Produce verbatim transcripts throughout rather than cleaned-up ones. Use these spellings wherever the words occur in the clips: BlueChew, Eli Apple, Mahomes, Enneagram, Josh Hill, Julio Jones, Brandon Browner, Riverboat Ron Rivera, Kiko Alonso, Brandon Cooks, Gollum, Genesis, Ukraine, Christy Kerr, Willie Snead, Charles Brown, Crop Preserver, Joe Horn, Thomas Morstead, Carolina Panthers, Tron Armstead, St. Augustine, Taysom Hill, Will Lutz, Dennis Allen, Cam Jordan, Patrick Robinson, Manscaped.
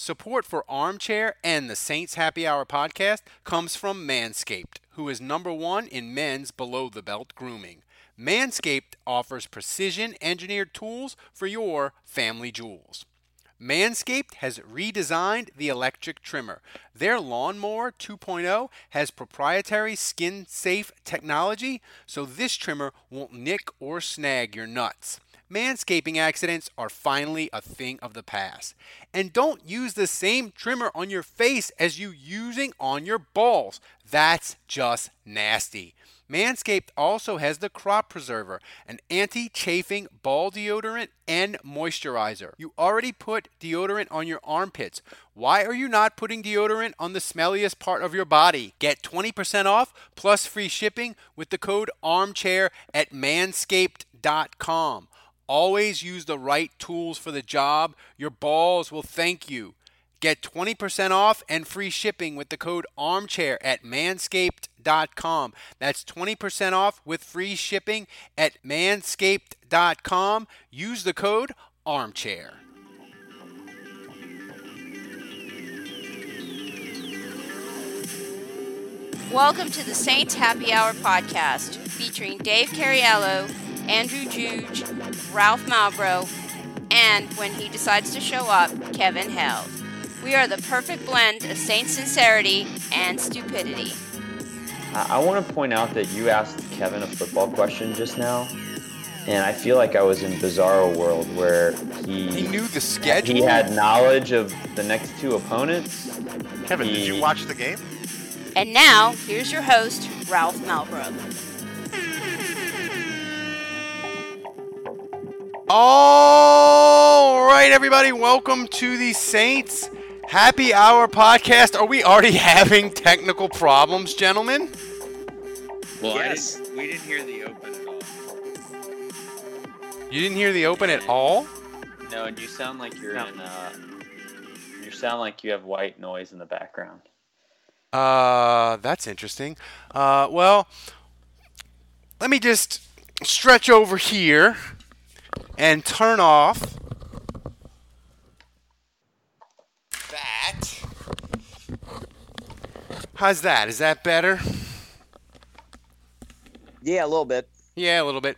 Support for Armchair and the Saints Happy Hour podcast comes from Manscaped, who is number one in men's below-the-belt grooming. Manscaped offers precision-engineered tools for your family jewels. Manscaped has redesigned the electric trimmer. Their Lawnmower two point oh has proprietary skin-safe technology, so this trimmer won't nick or snag your nuts. Manscaping accidents are finally a thing of the past. And don't use the same trimmer on your face as you using on your balls. That's just nasty. Manscaped also has the Crop Preserver, an anti-chafing ball deodorant and moisturizer. You already put deodorant on your armpits. Why are you not putting deodorant on the smelliest part of your body? Get twenty percent off plus free shipping with the code ARMCHAIR at manscaped dot com. Always use the right tools for the job. Your balls will thank you. Get twenty percent off and free shipping with the code ARMCHAIR at manscaped dot com. That's twenty percent off with free shipping at manscaped dot com. Use the code ARMCHAIR. Welcome to the Saints Happy Hour podcast, featuring Dave Cariello, Andrew Juge, Ralph Malbro, and, when he decides to show up, Kevin Held. We are the perfect blend of Saint sincerity and stupidity. I want to point out that you asked Kevin a football question just now, and I feel like I was in Bizarro World where he... He knew the schedule? He had knowledge of the next two opponents. Kevin, he... did you watch the game? And now, here's your host, Ralph Malbro. All right, everybody, welcome to the Saints Happy Hour podcast. Are we already having technical problems, gentlemen? Well, yes. I didn't, we didn't hear the open at all. You didn't hear the open at all? No, and you sound like you're no. in. Uh, you sound like you have white noise in the background. Uh, that's interesting. Uh, well, let me just stretch over here and turn off that. How's that? Is that better? Yeah, a little bit. Yeah, a little bit.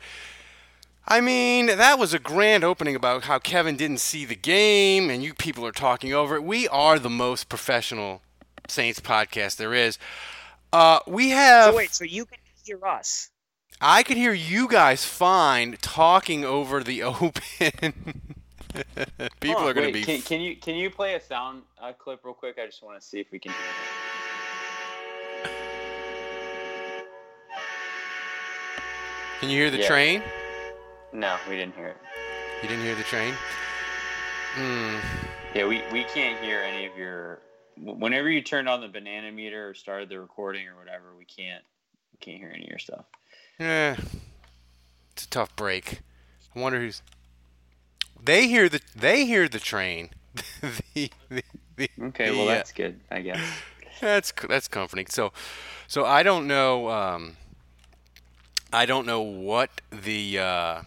I mean, that was a grand opening about how Kevin didn't see the game and you people are talking over it. We are the most professional Saints podcast there is. Uh, we have... So wait, so you can hear us? I could hear you guys fine talking over the open... People oh, are going to be. Can, can you can you play a sound uh, clip real quick? I just want to see if we can hear it. Can you hear the yeah. train? No, we didn't hear it. You didn't hear the train? Mm. Yeah, we, we can't hear any of your. Whenever you turned on the banana meter or started the recording or whatever, we can't we can't hear any of your stuff. Yeah, it's a tough break. I wonder who's. They hear the they hear the train. the, the, the, okay, well the, that's good, I guess. That's that's comforting. So, so I don't know. Um, I don't know what the uh,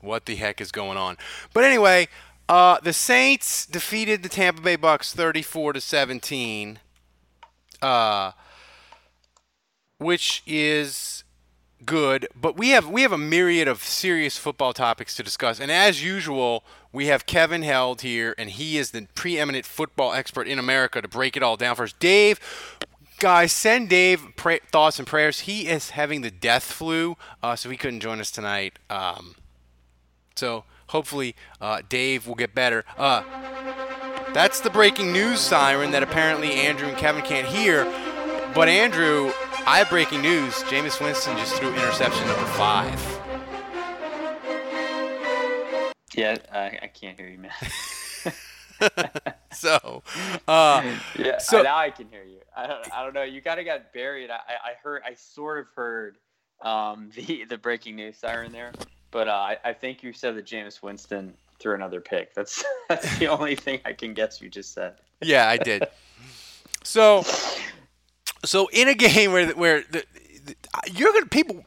what the heck is going on. But anyway, uh, the Saints defeated the Tampa Bay Bucks thirty-four to seventeen, uh, which is. Good, but we have we have a myriad of serious football topics to discuss, and as usual, we have Kevin Held here, and he is the preeminent football expert in America to break it all down for us. Dave, guys, send Dave pray, thoughts and prayers. He is having the death flu, uh, so he couldn't join us tonight. Um, so hopefully, uh, Dave will get better. Uh, that's the breaking news siren that apparently Andrew and Kevin can't hear, but Andrew. I have breaking news. Jameis Winston just threw interception number five. Yeah, I, I can't hear you, man. So, uh, yeah. So, now I can hear you. I don't. I don't know. You kind of got buried. I, I heard. I sort of heard um, the the breaking news siren there, but uh, I, I think you said that Jameis Winston threw another pick. That's that's the only thing I can guess you just said. Yeah, I did. So, so in a game where where the, the, you're gonna people,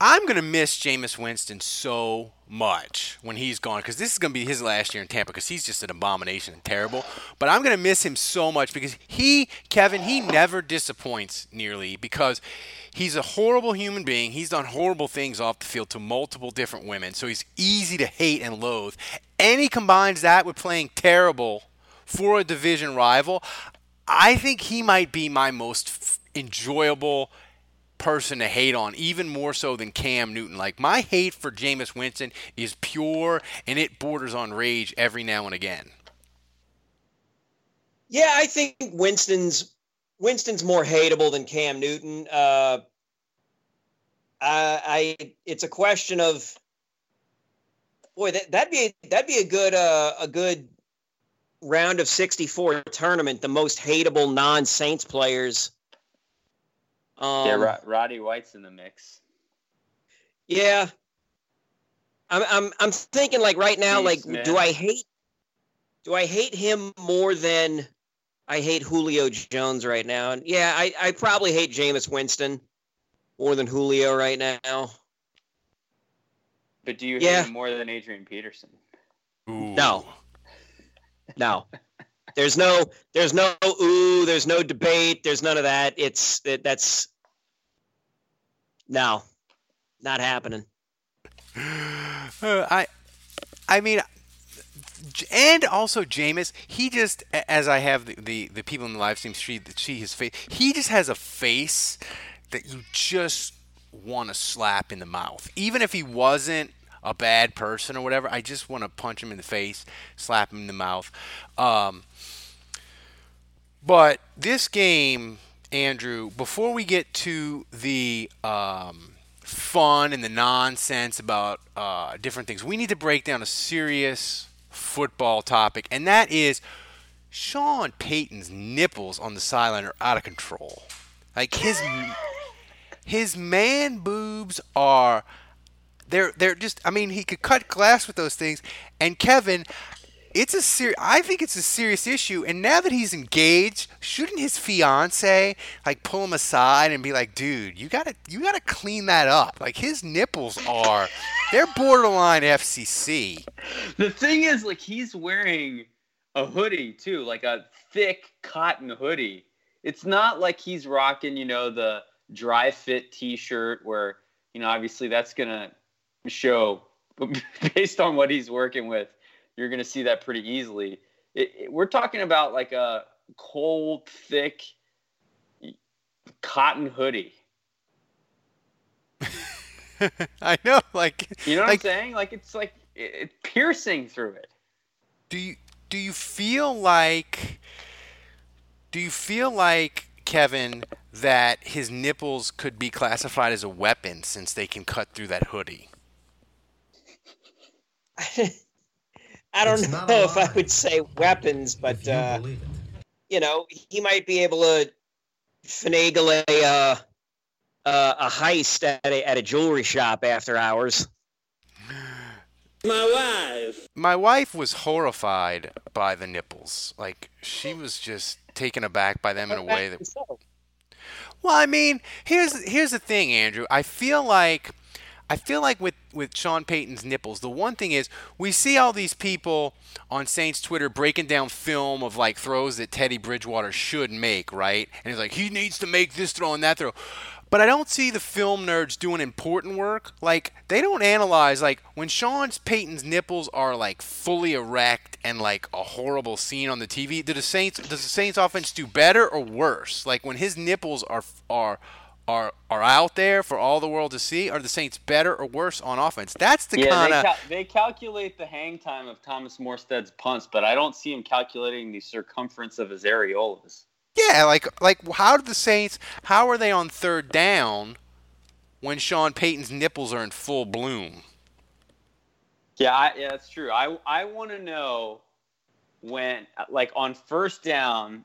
I'm gonna miss Jameis Winston so much when he's gone, because this is gonna be his last year in Tampa, because he's just an abomination and terrible. But I'm gonna miss him so much because he, Kevin, he never disappoints nearly, because he's a horrible human being. He's done horrible things off the field to multiple different women, so he's easy to hate and loathe. And he combines that with playing terrible for a division rival. I think he might be my most f- enjoyable person to hate on, even more so than Cam Newton. Like, my hate for Jameis Winston is pure, and it borders on rage every now and again. Yeah, I think Winston's Winston's more hateable than Cam Newton. Uh, I, I it's a question of, boy, that that'd be that'd be a good uh, a good. round of sixty-four tournament, the most hateable non-Saints players. Um, yeah, Rod- Roddy White's in the mix. Yeah, I'm. I'm. I'm thinking like right now. Jeez, like, man. do I hate? Do I hate him more than I hate Julio Jones right now? And yeah, I, I probably hate Jameis Winston more than Julio right now. But do you yeah. hate him more than Adrian Peterson? Ooh. No. No, there's no, there's no, ooh, there's no debate. There's none of that. It's, it, that's, no, not happening. Uh, I, I mean, and also Jameis, he just, as I have the, the, the people in the live stream see, see his face, he just has a face that you just want to slap in the mouth. Even if he wasn't a bad person or whatever, I just want to punch him in the face, slap him in the mouth. Um, but this game, Andrew, before we get to the um, fun and the nonsense about uh, different things, we need to break down a serious football topic, and that is Sean Payton's nipples on the sideline are out of control. Like, his his man boobs are... They're they're just. I mean, he could cut glass with those things. And Kevin, it's a ser- I think it's a serious issue. And now that he's engaged, shouldn't his fiance like pull him aside and be like, "Dude, you gotta you gotta clean that up." Like, his nipples are, they're borderline F C C. The thing is, like, he's wearing a hoodie too, like a thick cotton hoodie. It's not like he's rocking, you know, the dry fit T-shirt where, you know, obviously that's gonna show based on what he's working with. You're going to see that pretty easily. It, it, we're talking about like a cold, thick cotton hoodie. I know, like, you know what like, I'm saying? Like, it's like it, it piercing through it. Do you do you feel like do you feel like Kevin, that his nipples could be classified as a weapon since they can cut through that hoodie? I don't it's know if I would say weapons, but, you, uh, you know, he might be able to finagle a, uh, uh, a heist at a, at a jewelry shop after hours. My wife. My wife was horrified by the nipples. Like, she was just taken aback by them in a way that... Well, I mean, here's here's the thing, Andrew. I feel like... I feel like with, with Sean Payton's nipples, the one thing is we see all these people on Saints Twitter breaking down film of, like, throws that Teddy Bridgewater should make, right? And he's like, he needs to make this throw and that throw. But I don't see the film nerds doing important work. Like, they don't analyze, like, when Sean Payton's nipples are, like, fully erect and, like, a horrible scene on the T V, do the Saints, does the Saints offense do better or worse? Like, when his nipples are are... are are out there for all the world to see, are the Saints better or worse on offense? That's the yeah, kind of... They, cal- they calculate the hang time of Thomas Morstead's punts, but I don't see him calculating the circumference of his areolas. Yeah, like, like how do the Saints... How are they on third down when Sean Payton's nipples are in full bloom? Yeah, I, yeah that's true. I, I want to know when, like, on first down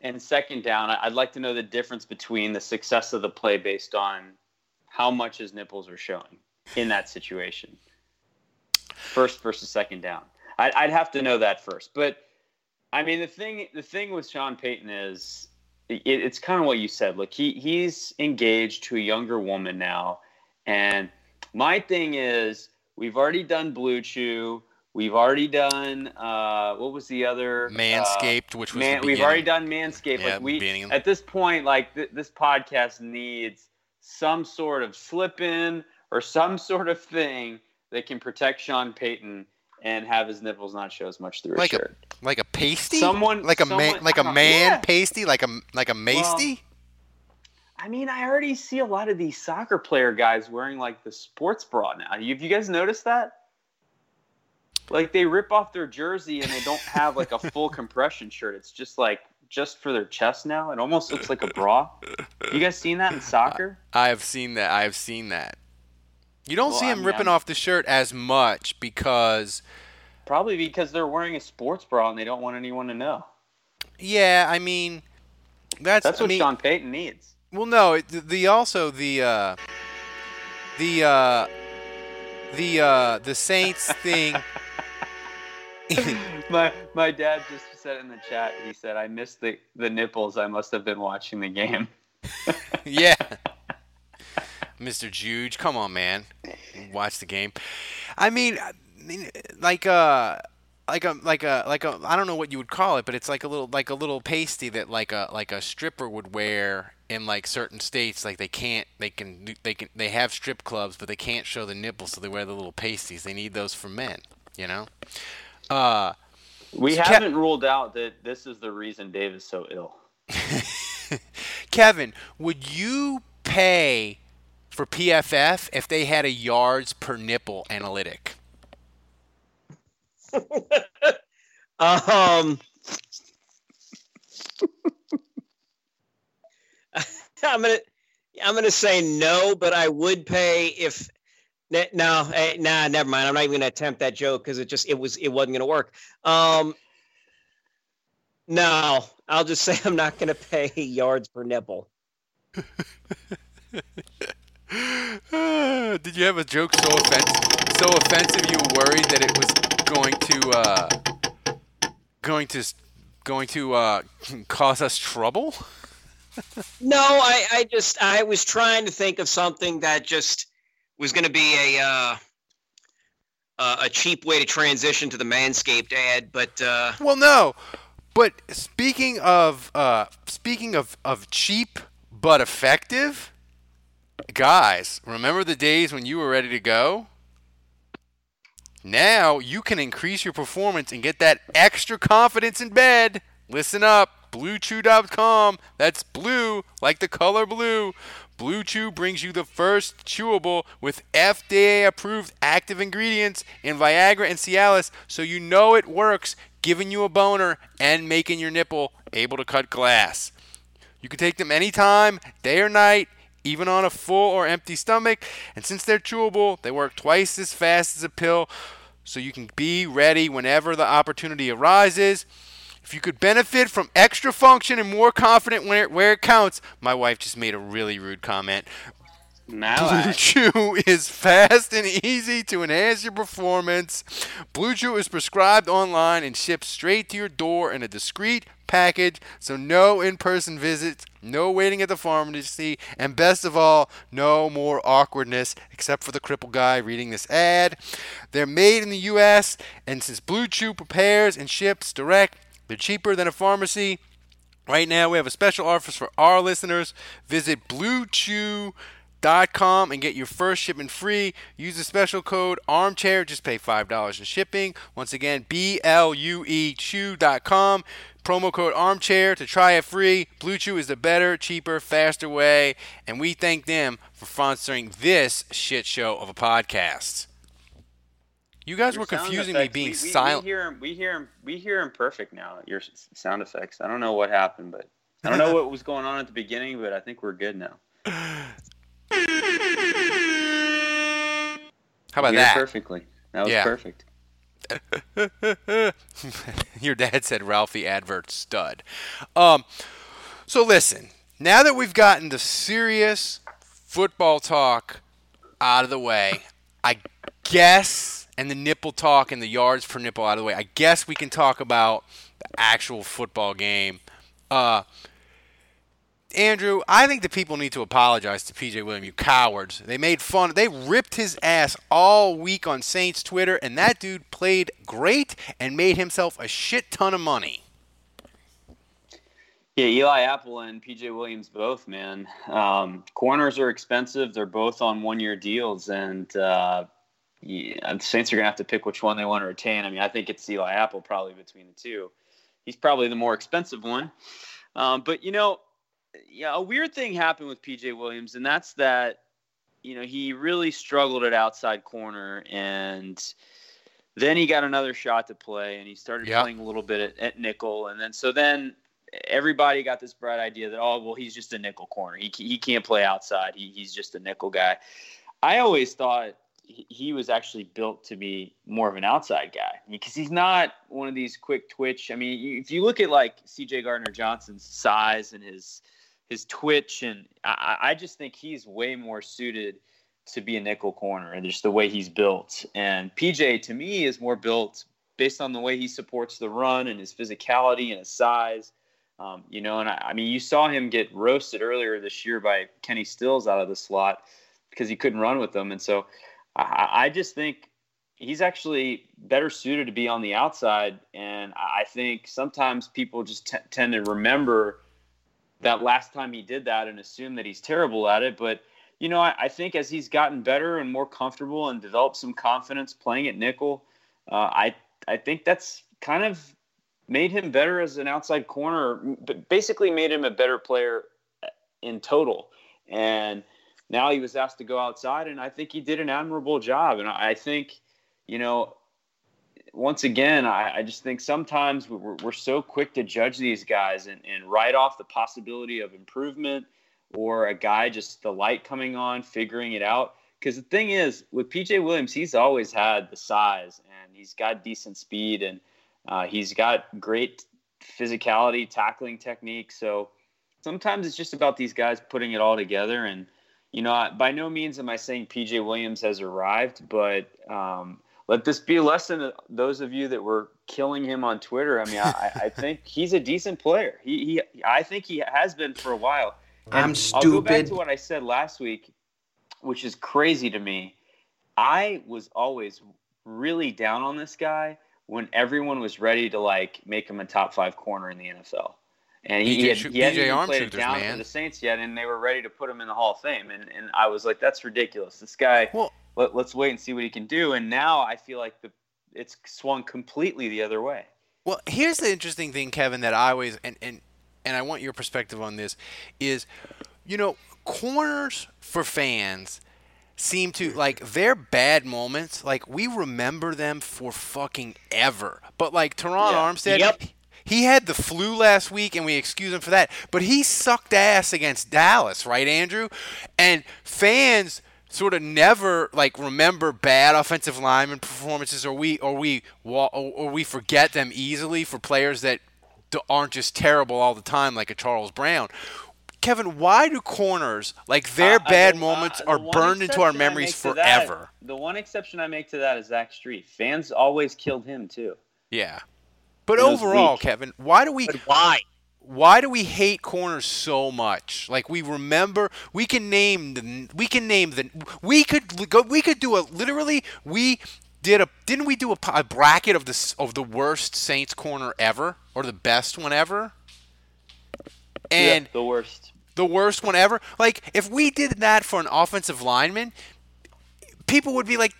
and second down, I'd like to know the difference between the success of the play based on how much his nipples are showing in that situation. First versus second down. I'd, I'd have to know that first. But, I mean, the thing the thing with Sean Payton is it, it's kind of what you said. Look, he, he's engaged to a younger woman now. And my thing is we've already done BlueChew. We've already done uh, – what was the other? Manscaped, uh, which was man, We've already done Manscaped. Yeah, like we, beginning. At this point, like th- this podcast needs some sort of slip-in or some sort of thing that can protect Sean Payton and have his nipples not show as much through like his shirt. A, like a pasty? Someone, like a someone, man, like a man yeah. pasty? Like a like a masty? Well, I mean, I already see a lot of these soccer player guys wearing like the sports bra now. Have you guys noticed that? Like they rip off their jersey and they don't have like a full compression shirt. It's just like just for their chest now. It almost looks like a bra. You guys seen that in soccer? I have seen that. I have seen that. You don't well, see him I mean, ripping I'm... off the shirt as much because probably because they're wearing a sports bra and they don't want anyone to know. Yeah, I mean that's that's what I mean, Sean Payton needs. Well, no, the also the uh, the uh, the uh, the Saints thing. my my dad just said in the chat, he said, I missed the, the nipples. I must have been watching the game. Yeah. Mister Juge, come on, man. Watch the game. I mean, I mean like a like a like a like a I don't know what you would call it, but it's like a little like a little pasty that like a like a stripper would wear in like certain states. Like they can't they can they can they have strip clubs, but they can't show the nipples, so they wear the little pasties. They need those for men, you know? Uh, we so haven't Kev- ruled out that this is the reason Dave is so ill. Kevin, would you pay for P F F if they had a yards per nipple analytic? um, I'm gonna, I'm gonna say no, but I would pay if. No, nah, never mind. I'm not even going to attempt that joke because it just it was it wasn't going to work. Um, no, I'll just say I'm not going to pay yards per nipple. Did you have a joke so offensive, so offensive you were worried that it was going to uh, going to going to uh, cause us trouble? No, I, I just I was trying to think of something that just. Was going to be a uh, uh, a cheap way to transition to the Manscaped ad, but uh... well, no. But speaking of uh, speaking of, of cheap but effective, guys, remember the days when you were ready to go? Now you can increase your performance and get that extra confidence in bed. Listen up, blue chew dot com. That's blue, like the color blue. BlueChew brings you the first chewable with F D A-approved active ingredients in Viagra and Cialis, so you know it works, giving you a boner and making your nipple able to cut glass. You can take them anytime, day or night, even on a full or empty stomach, and since they're chewable, they work twice as fast as a pill, so you can be ready whenever the opportunity arises. If you could benefit from extra function and more confident where, where it counts, my wife just made a really rude comment. Now Blue Chew is fast and easy to enhance your performance. Blue Chew is prescribed online and shipped straight to your door in a discreet package, so no in-person visits, no waiting at the pharmacy, and best of all, no more awkwardness, except for the crippled guy reading this ad. They're made in the U S, and since Blue Chew prepares and ships direct, they're cheaper than a pharmacy. Right now, we have a special offer for our listeners. Visit blue chew dot com and get your first shipment free. Use the special code armchair. Just pay five dollars in shipping. Once again, blue chew dot com. Promo code armchair to try it free. Blue Chew is the better, cheaper, faster way. And we thank them for sponsoring this shit show of a podcast. You guys your were confusing me being we, we, silent. We hear him. We hear him. We hear him perfect now. Your sound effects. I don't know what happened, but I don't know what was going on at the beginning, but I think we're good now. How about we that? Perfectly. That was yeah. perfect. Your dad said Ralph the Advert stud. Um, so listen, now that we've gotten the serious football talk out of the way, I guess, and the nipple talk and the yards per nipple out of the way, I guess we can talk about the actual football game. Uh, Andrew, I think the people need to apologize to P J Williams, you cowards. They made fun. They ripped his ass all week on Saints Twitter, and that dude played great and made himself a shit ton of money. Yeah, Eli Apple and P J Williams both, man. Um, corners are expensive. They're both on one-year deals, and uh, yeah, the Saints are going to have to pick which one they want to retain. I mean, I think it's Eli Apple probably between the two. He's probably the more expensive one. Um, but, you know, yeah, a weird thing happened with P J Williams, and that's that, you know, he really struggled at outside corner, and then he got another shot to play, and he started yeah. playing a little bit at, at nickel, and then so then everybody got this bright idea that, oh, well, he's just a nickel corner. He he can't play outside. He he's just a nickel guy. I always thought he was actually built to be more of an outside guy because he's not one of these quick twitch. I mean, if you look at like C J Gardner-Johnson's size and his his twitch, and I, I just think he's way more suited to be a nickel corner and just the way he's built. And P J, to me, is more built based on the way he supports the run and his physicality and his size. Um, you know, and I, I mean, you saw him get roasted earlier this year by Kenny Stills out of the slot because he couldn't run with them. And so I, I just think he's actually better suited to be on the outside. And I think sometimes people just t- tend to remember that last time he did that and assume that he's terrible at it. But, you know, I, I think as he's gotten better and more comfortable and developed some confidence playing at nickel, uh, I, I think that's kind of made him better as an outside corner, but basically made him a better player in total. And now he was asked to go outside, and I think he did an admirable job. And I think, you know, once again, I, I just think sometimes we're, we're so quick to judge these guys and, and write off the possibility of improvement or a guy just the light coming on, figuring it out. Because the thing is, with P J Williams, he's always had the size, and he's got decent speed, and uh, he's got great physicality, tackling technique. So sometimes it's just about these guys putting it all together. And, you know, I, by no means am I saying P J Williams has arrived, but um, – let this be a lesson to those of you that were killing him on Twitter. I mean, I, I think he's a decent player. He, he, I think he has been for a while. And I'm stupid. I'll go back to what I said last week, which is crazy to me. I was always really down on this guy when everyone was ready to, like, make him a top-five corner in the N F L. And he, had, he hadn't even played it down for the Saints yet, and they were ready to put him in the Hall of Fame. And, and I was like, that's ridiculous. This guy well, – let, let's wait and see what he can do. And now I feel like the it's swung completely the other way. Well, here's the interesting thing, Kevin, that I always and, – and, and I want your perspective on this is, you know, corners for fans – seem to, like, their bad moments, like, we remember them for fucking ever. But, like, Teron yeah. Armstead, yep. he had the flu last week, and we excuse him for that. But he sucked ass against Dallas, right, Andrew? And fans sort of never, like, remember bad offensive lineman performances, or we or we, or we forget them easily for players that aren't just terrible all the time, like a Charles Brown. Kevin, why do corners, like their uh, bad uh, moments, are burned into our memories forever? That, the one exception I make to that is Zach Streif. Fans always killed him too. Yeah, but and overall, Kevin, why do we? But why? Why do we hate corners so much? Like we remember, we can name the, we can name the, we could go, we could do a literally, we did a, didn't we do a, a bracket of the of the worst Saints corner ever or the best one ever? And yep, the worst. The worst one ever. Like, if we did that for an offensive lineman, people would be like,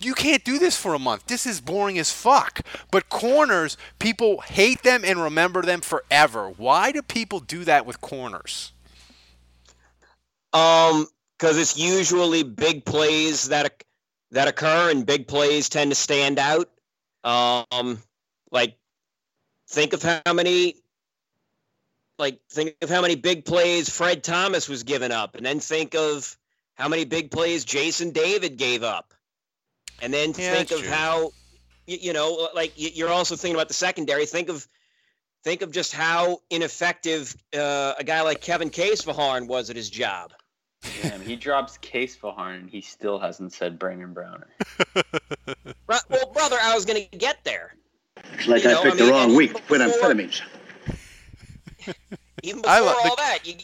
you can't do this for a month. This is boring as fuck. But corners, people hate them and remember them forever. Why do people do that with corners? Um, because it's usually big plays that that occur, and big plays tend to stand out. Um, like, think of how many... Like, think of how many big plays Fred Thomas was giving up, and then think of how many big plays Jason David gave up. And then yeah, think of true. how you, you know, like you're also thinking about the secondary. Think of think of just how ineffective uh, a guy like Kevin Kasvaharn was at his job. Damn, he drops Kasvaharn and he still hasn't said Brandon Browner. Well, brother, I was going to get there. It's like you I know, picked I mean, the wrong week before, with amphetamines. Even before like all the... that, you,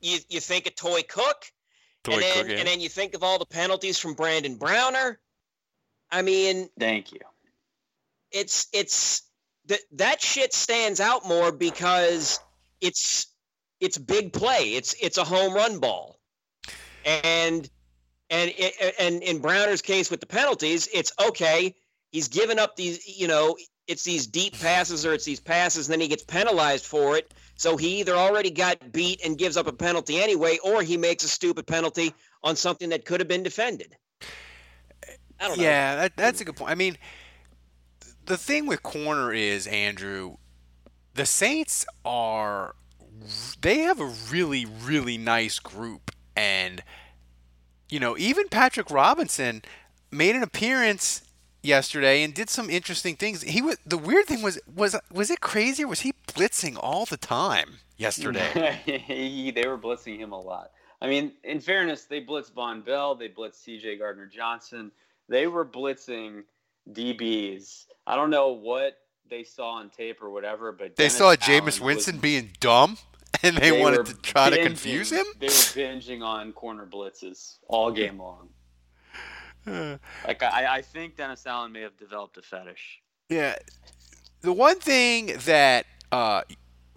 you you think of Toy Cook, Toy and, then, Cook yeah. and then you think of all the penalties from Brandon Browner. I mean, thank you. It's it's that that shit stands out more because it's it's big play. It's it's a home run ball, and and it, and in Browner's case with the penalties, it's okay. He's given up these, you know, it's these deep passes or it's these passes, and then he gets penalized for it. So he either already got beat and gives up a penalty anyway, or he makes a stupid penalty on something that could have been defended. I don't know. Yeah, that, that's a good point. I mean, the thing with corner is, Andrew, the Saints are, they have a really, really nice group. And, you know, even Patrick Robinson made an appearance yesterday and did some interesting things. He was the weird thing was was was it crazy or was he blitzing all the time yesterday? They were blitzing him a lot. I mean, in fairness, they blitzed Von Bell, they blitzed C J Gardner-Johnson. They were blitzing D Bs. I don't know what they saw on tape or whatever, but they Dennis saw Jameis Winston was, being dumb, and they, they wanted to try binging, to confuse him. They were binging on corner blitzes all game long. Like I, I think Dennis Allen may have developed a fetish. Yeah. The one thing that, uh,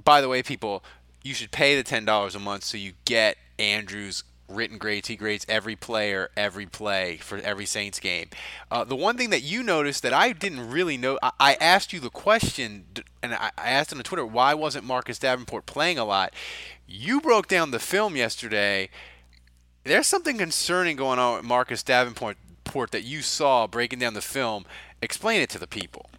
by the way, people, you should pay the ten dollars a month so you get Andrew's written grades. He grades every player, every play for every Saints game. Uh, the one thing that you noticed that I didn't really know, I, I asked you the question, and I, I asked on Twitter, why wasn't Marcus Davenport playing a lot? You broke down the film yesterday. There's something concerning going on with Marcus Davenport that you saw breaking down the film. Explain it to the people.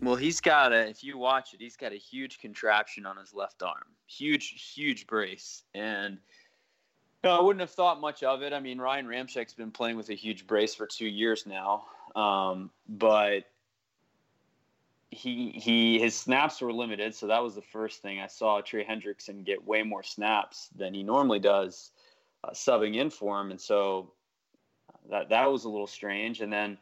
Well, he's got a, if you watch it, he's got a huge contraption on his left arm. Huge, huge brace. And no, I wouldn't have thought much of it. I mean, Ryan Ramczyk's been playing with a huge brace for two years now. Um, but he he his snaps were limited, so that was the first thing. I saw Trey Hendrickson get way more snaps than he normally does, uh, subbing in for him. And so That that was a little strange. And then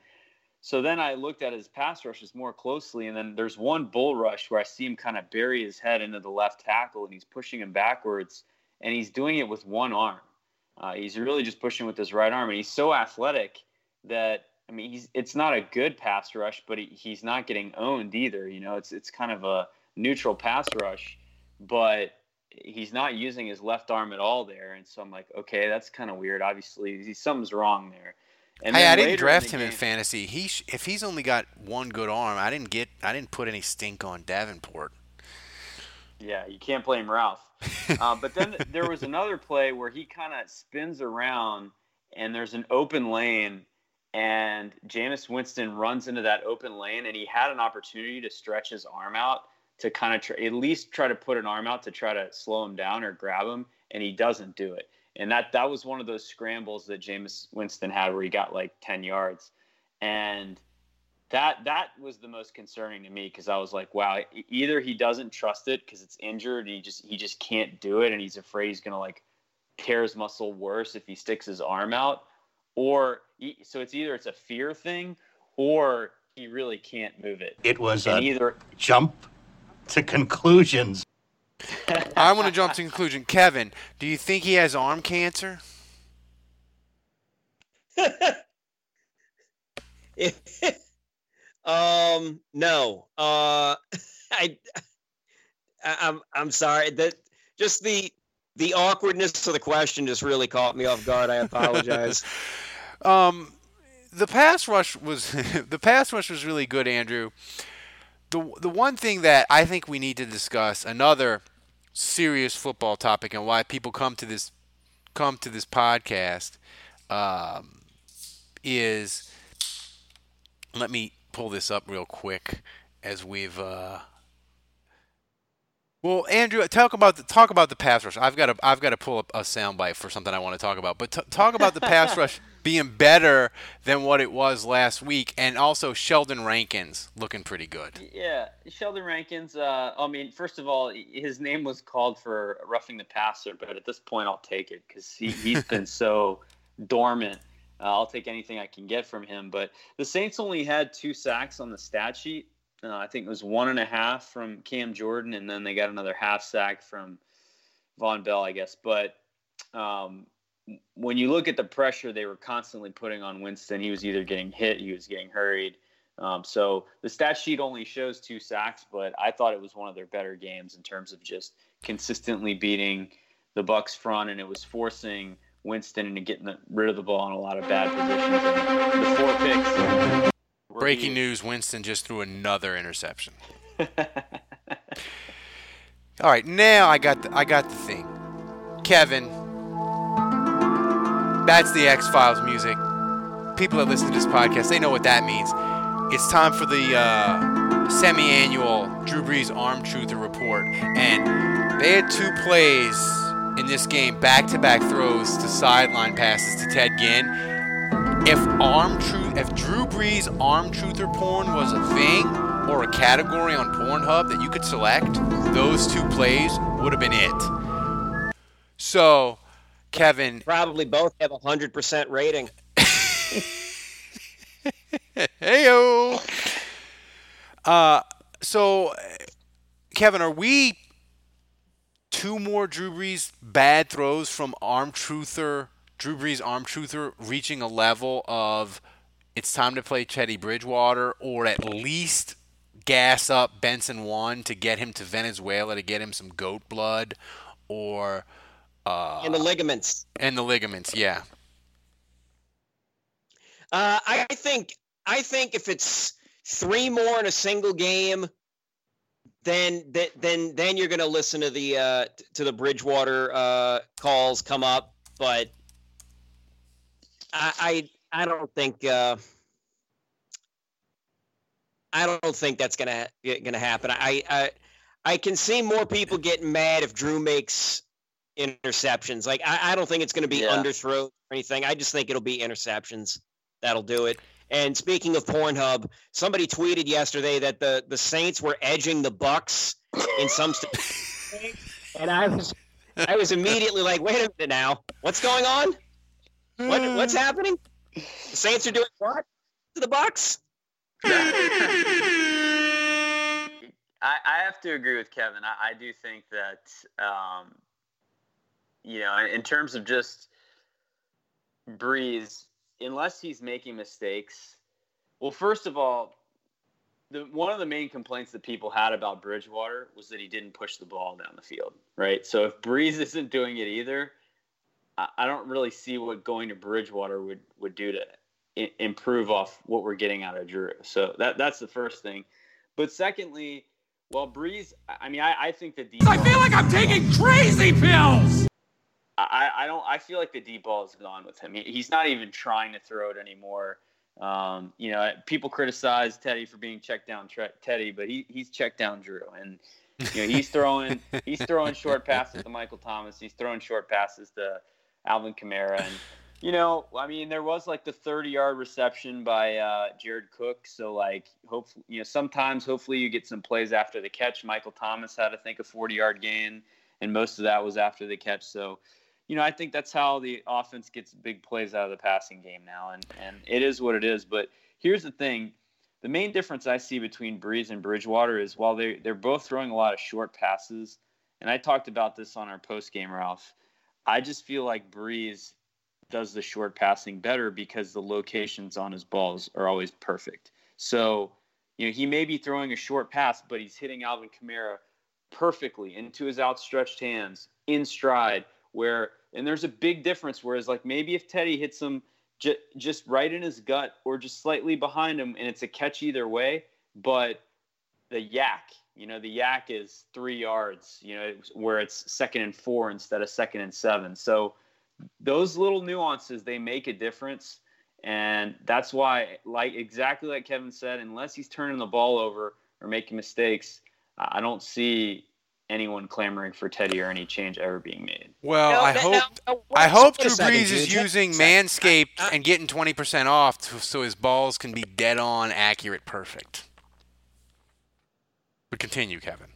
so then I looked at his pass rushes more closely, and then there's one bull rush where I see him kind of bury his head into the left tackle, and he's pushing him backwards, and he's doing it with one arm. Uh, he's really just pushing with his right arm, and he's so athletic that, I mean, he's it's not a good pass rush, but he, he's not getting owned either. You know, it's it's kind of a neutral pass rush, but he's not using his left arm at all there. And so I'm like, okay, that's kind of weird. Obviously, something's wrong there. And hey, I didn't draft him game, in fantasy. He sh- if he's only got one good arm, I didn't get, I didn't put any stink on Davenport. Yeah, you can't blame Ralph. uh, but then there was another play where he kind of spins around and there's an open lane and Jameis Winston runs into that open lane and he had an opportunity to stretch his arm out to kind of try, at least try to put an arm out to try to slow him down or grab him, and he doesn't do it. And that that was one of those scrambles that Jameis Winston had where he got like ten yards. And that that was the most concerning to me because I was like, wow, either he doesn't trust it because it's injured, and he just he just can't do it, and he's afraid he's going to like tear his muscle worse if he sticks his arm out. Or so it's either it's a fear thing or he really can't move it. It was and a either, jump to conclusions. I want to jump to conclusion. Kevin, do you think he has arm cancer? um, no. Uh, I, I'm, I'm sorry that just the the awkwardness of the question just really caught me off guard. I apologize. um, the pass rush was the pass rush was really good, Andrew. The the one thing that I think we need to discuss, another serious football topic, and why people come to this come to this podcast, um, is let me pull this up real quick as we've uh, Well, Andrew, talk about the, talk about the pass rush. I've got to I've got to pull up a soundbite for something I want to talk about. But t- talk about the pass rush being better than what it was last week, and also Sheldon Rankins looking pretty good. Yeah, Sheldon Rankins. Uh, I mean, first of all, his name was called for roughing the passer, but at this point, I'll take it because he, he's been so dormant. Uh, I'll take anything I can get from him. But the Saints only had two sacks on the stat sheet. Uh, I think it was one and a half from Cam Jordan, and then they got another half sack from Von Bell, I guess. But um, when you look at the pressure they were constantly putting on Winston, he was either getting hit, he was getting hurried. Um, so the stat sheet only shows two sacks, but I thought it was one of their better games in terms of just consistently beating the Bucs front, and it was forcing Winston into getting the, rid of the ball in a lot of bad positions. And the four picks. Breaking news, Winston just threw another interception. All right, now I got the, I got the thing. Kevin, that's the X-Files music. People that listen to this podcast, they know what that means. It's time for the uh, semi-annual Drew Brees Arm Truther Report. And they had two plays in this game, back-to-back throws to sideline passes to Ted Ginn. If arm truth, if Drew Brees arm truther porn was a thing or a category on Pornhub that you could select, those two plays would have been it. So, Kevin, probably both have a hundred percent rating. Heyo. Uh, so, Kevin, are we two more Drew Brees bad throws from arm truther? Drew Brees arm truther reaching a level of it's time to play Teddy Bridgewater or at least gas up Benson Juan to get him to Venezuela to get him some goat blood or uh, and the ligaments and the ligaments. Yeah, uh, I think I think if it's three more in a single game, then then then you're going to listen to the uh, to the Bridgewater uh, calls come up, but. I, I I don't think uh, I don't think that's gonna gonna happen. I, I I can see more people getting mad if Drew makes interceptions. Like I, I don't think it's gonna be yeah. underthrows or anything. I just think it'll be interceptions that'll do it. And speaking of Pornhub, somebody tweeted yesterday that the, the Saints were edging the Bucs in some st- and I was I was immediately like, wait a minute now, what's going on? What, what's happening? The Saints are doing what to the Bucs? I, I have to agree with Kevin. I, I do think that, um, you know, in, in terms of just Brees, unless he's making mistakes, well, first of all, the, one of the main complaints that people had about Bridgewater was that he didn't push the ball down the field, right? So if Brees isn't doing it either, I don't really see what going to Bridgewater would, would do to i- improve off what we're getting out of Drew. So that that's the first thing. But secondly, well, Brees, I mean, I, I think the D. I feel like I'm taking crazy pills. I, I don't. I feel like the deep ball is gone with him. He, he's not even trying to throw it anymore. Um, you know, people criticize Teddy for being checked down tre- Teddy, but he he's checked down Drew and. You know, he's throwing he's throwing short passes to Michael Thomas. He's throwing short passes to Alvin Kamara. And, you know, I mean, there was like the thirty-yard reception by uh, Jared Cook. So, like, hopefully, you know, sometimes hopefully you get some plays after the catch. Michael Thomas had, I think, a forty-yard gain, and most of that was after the catch. So, you know, I think that's how the offense gets big plays out of the passing game now. And, and it is what it is. But here's the thing. The main difference I see between Brees and Bridgewater is while they they're both throwing a lot of short passes, and I talked about this on our post game, Ralph. I just feel like Brees does the short passing better because the locations on his balls are always perfect. So, you know, he may be throwing a short pass, but he's hitting Alvin Kamara perfectly into his outstretched hands in stride. Where and there's a big difference. Whereas, like maybe if Teddy hits him. Just right in his gut or just slightly behind him, and it's a catch either way. But the yak, you know, the yak is three yards, you know, where it's second and four instead of second and seven. So those little nuances, they make a difference. And that's why, like exactly like Kevin said, unless he's turning the ball over or making mistakes, I don't see anyone clamoring for Teddy or any change ever being made. Well, no, I, no, hope, no, no. I hope Drew Brees is using Manscaped and getting twenty percent off to, so his balls can be dead on, accurate, perfect. But continue, Kevin.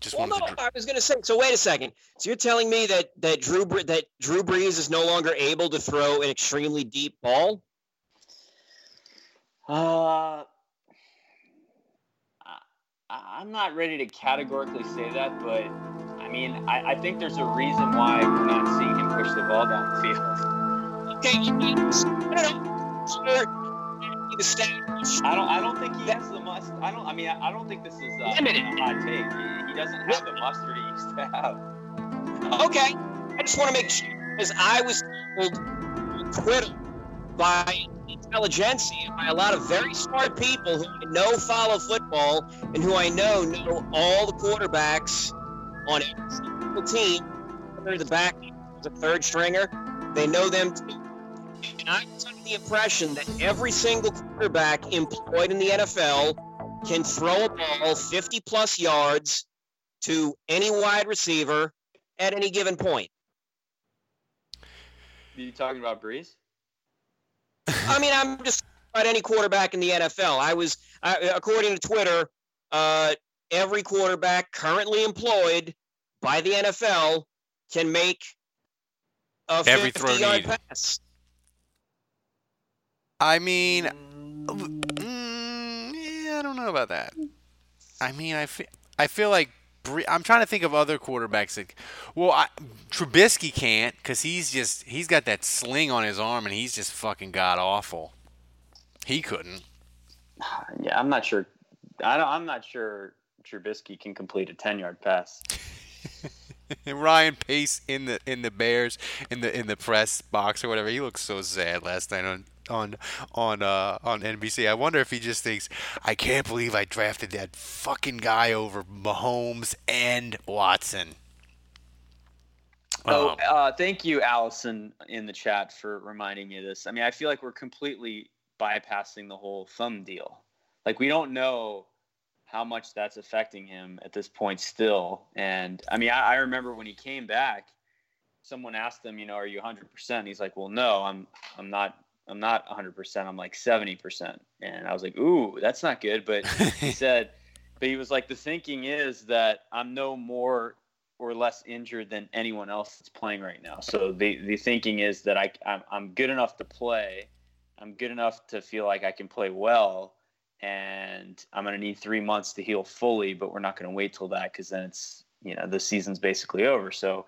Just well, no, to... I was going to say, so wait a second. So you're telling me that, that, Drew, that Drew Brees is no longer able to throw an extremely deep ball? Uh... I'm not ready to categorically say that, but, I mean, I, I think there's a reason why we're not seeing him push the ball down the field. Okay, I don't I don't think he has the must. I don't. I mean, I don't think this is a, a hot take. He, he doesn't have the mustard he used to have. Okay. I just want to make sure, because I was critical by... intelligentsia by a lot of very smart people who I know follow football and who I know know all the quarterbacks on every single team. They're the back, the third stringer. They know them too. And I'm under the impression that every single quarterback employed in the N F L can throw a ball fifty-plus yards to any wide receiver at any given point. Are you talking about Brees? I mean, I'm just about any quarterback in the N F L. I was, uh, according to Twitter, uh, every quarterback currently employed by the N F L can make a fifty-yard pass. I mean, mm, yeah, I don't know about that. I mean, I feel, I feel like Bre- I'm trying to think of other quarterbacks that. Well, I, Trubisky can't because he's just he's got that sling on his arm and he's just fucking god awful. He couldn't. Yeah, I'm not sure. I don't, I'm not sure Trubisky can complete a ten-yard pass. And Ryan Pace in the in the Bears in the in the press box or whatever. He looked so sad last night on on on uh, on N B C. I wonder if he just thinks, I can't believe I drafted that fucking guy over Mahomes and Watson. Oh, um, uh, thank you, Allison, in the chat for reminding me of this. I mean, I feel like we're completely bypassing the whole thumb deal. Like, we don't know how much that's affecting him at this point still. And, I mean, I, I remember when he came back, someone asked him, you know, are you one hundred percent? He's like, well, no, I'm I'm not I'm not one hundred percent. I'm like seventy percent. And I was like, ooh, that's not good. But he said, but he was like, the thinking is that I'm no more or less injured than anyone else that's playing right now. So the, the thinking is that I, I'm, I'm good enough to play. I'm good enough to feel like I can play well. And I'm going to need three months to heal fully, but we're not going to wait till that because then it's, you know, the season's basically over. So,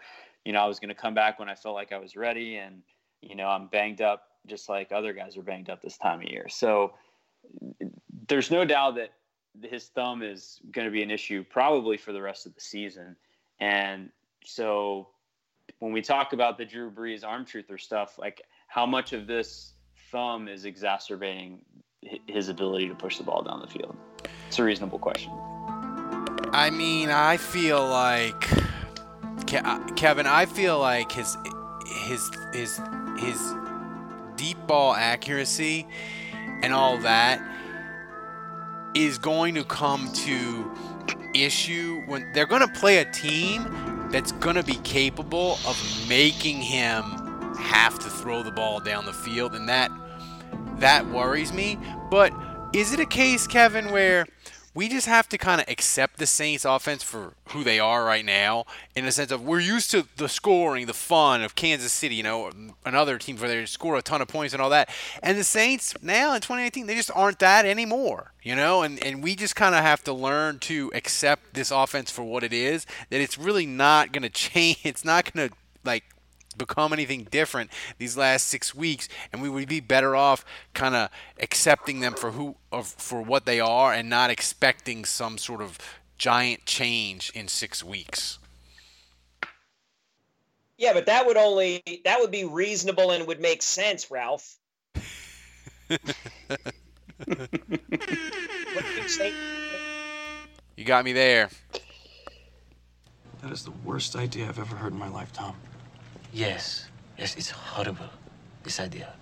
you know, I was going to come back when I felt like I was ready and, you know, I'm banged up just like other guys are banged up this time of year. So there's no doubt that his thumb is going to be an issue probably for the rest of the season. And so when we talk about the Drew Brees arm truther stuff, like how much of this thumb is exacerbating his ability to push the ball down the field? It's a reasonable question. I mean, I feel like Ke- Kevin, I feel like his his his his deep ball accuracy and all that is going to come to issue when they're going to play a team that's going to be capable of making him have to throw the ball down the field, and that that worries me. But is it a case, Kevin, where we just have to kind of accept the Saints offense for who they are right now, in the sense of we're used to the scoring, the fun of Kansas City, you know, another team where they score a ton of points and all that. And the Saints now in twenty eighteen, they just aren't that anymore, you know, and, and we just kind of have to learn to accept this offense for what it is, that it's really not going to change. It's not going to, like, become anything different these last six weeks, and we would be better off kind of accepting them for who, or for what they are, and not expecting some sort of giant change in six weeks. Yeah, but that would only that would be reasonable and would make sense, Ralph. You got me there. That is the worst idea I've ever heard in my life, Tom. Yes, yes, it's horrible, this idea.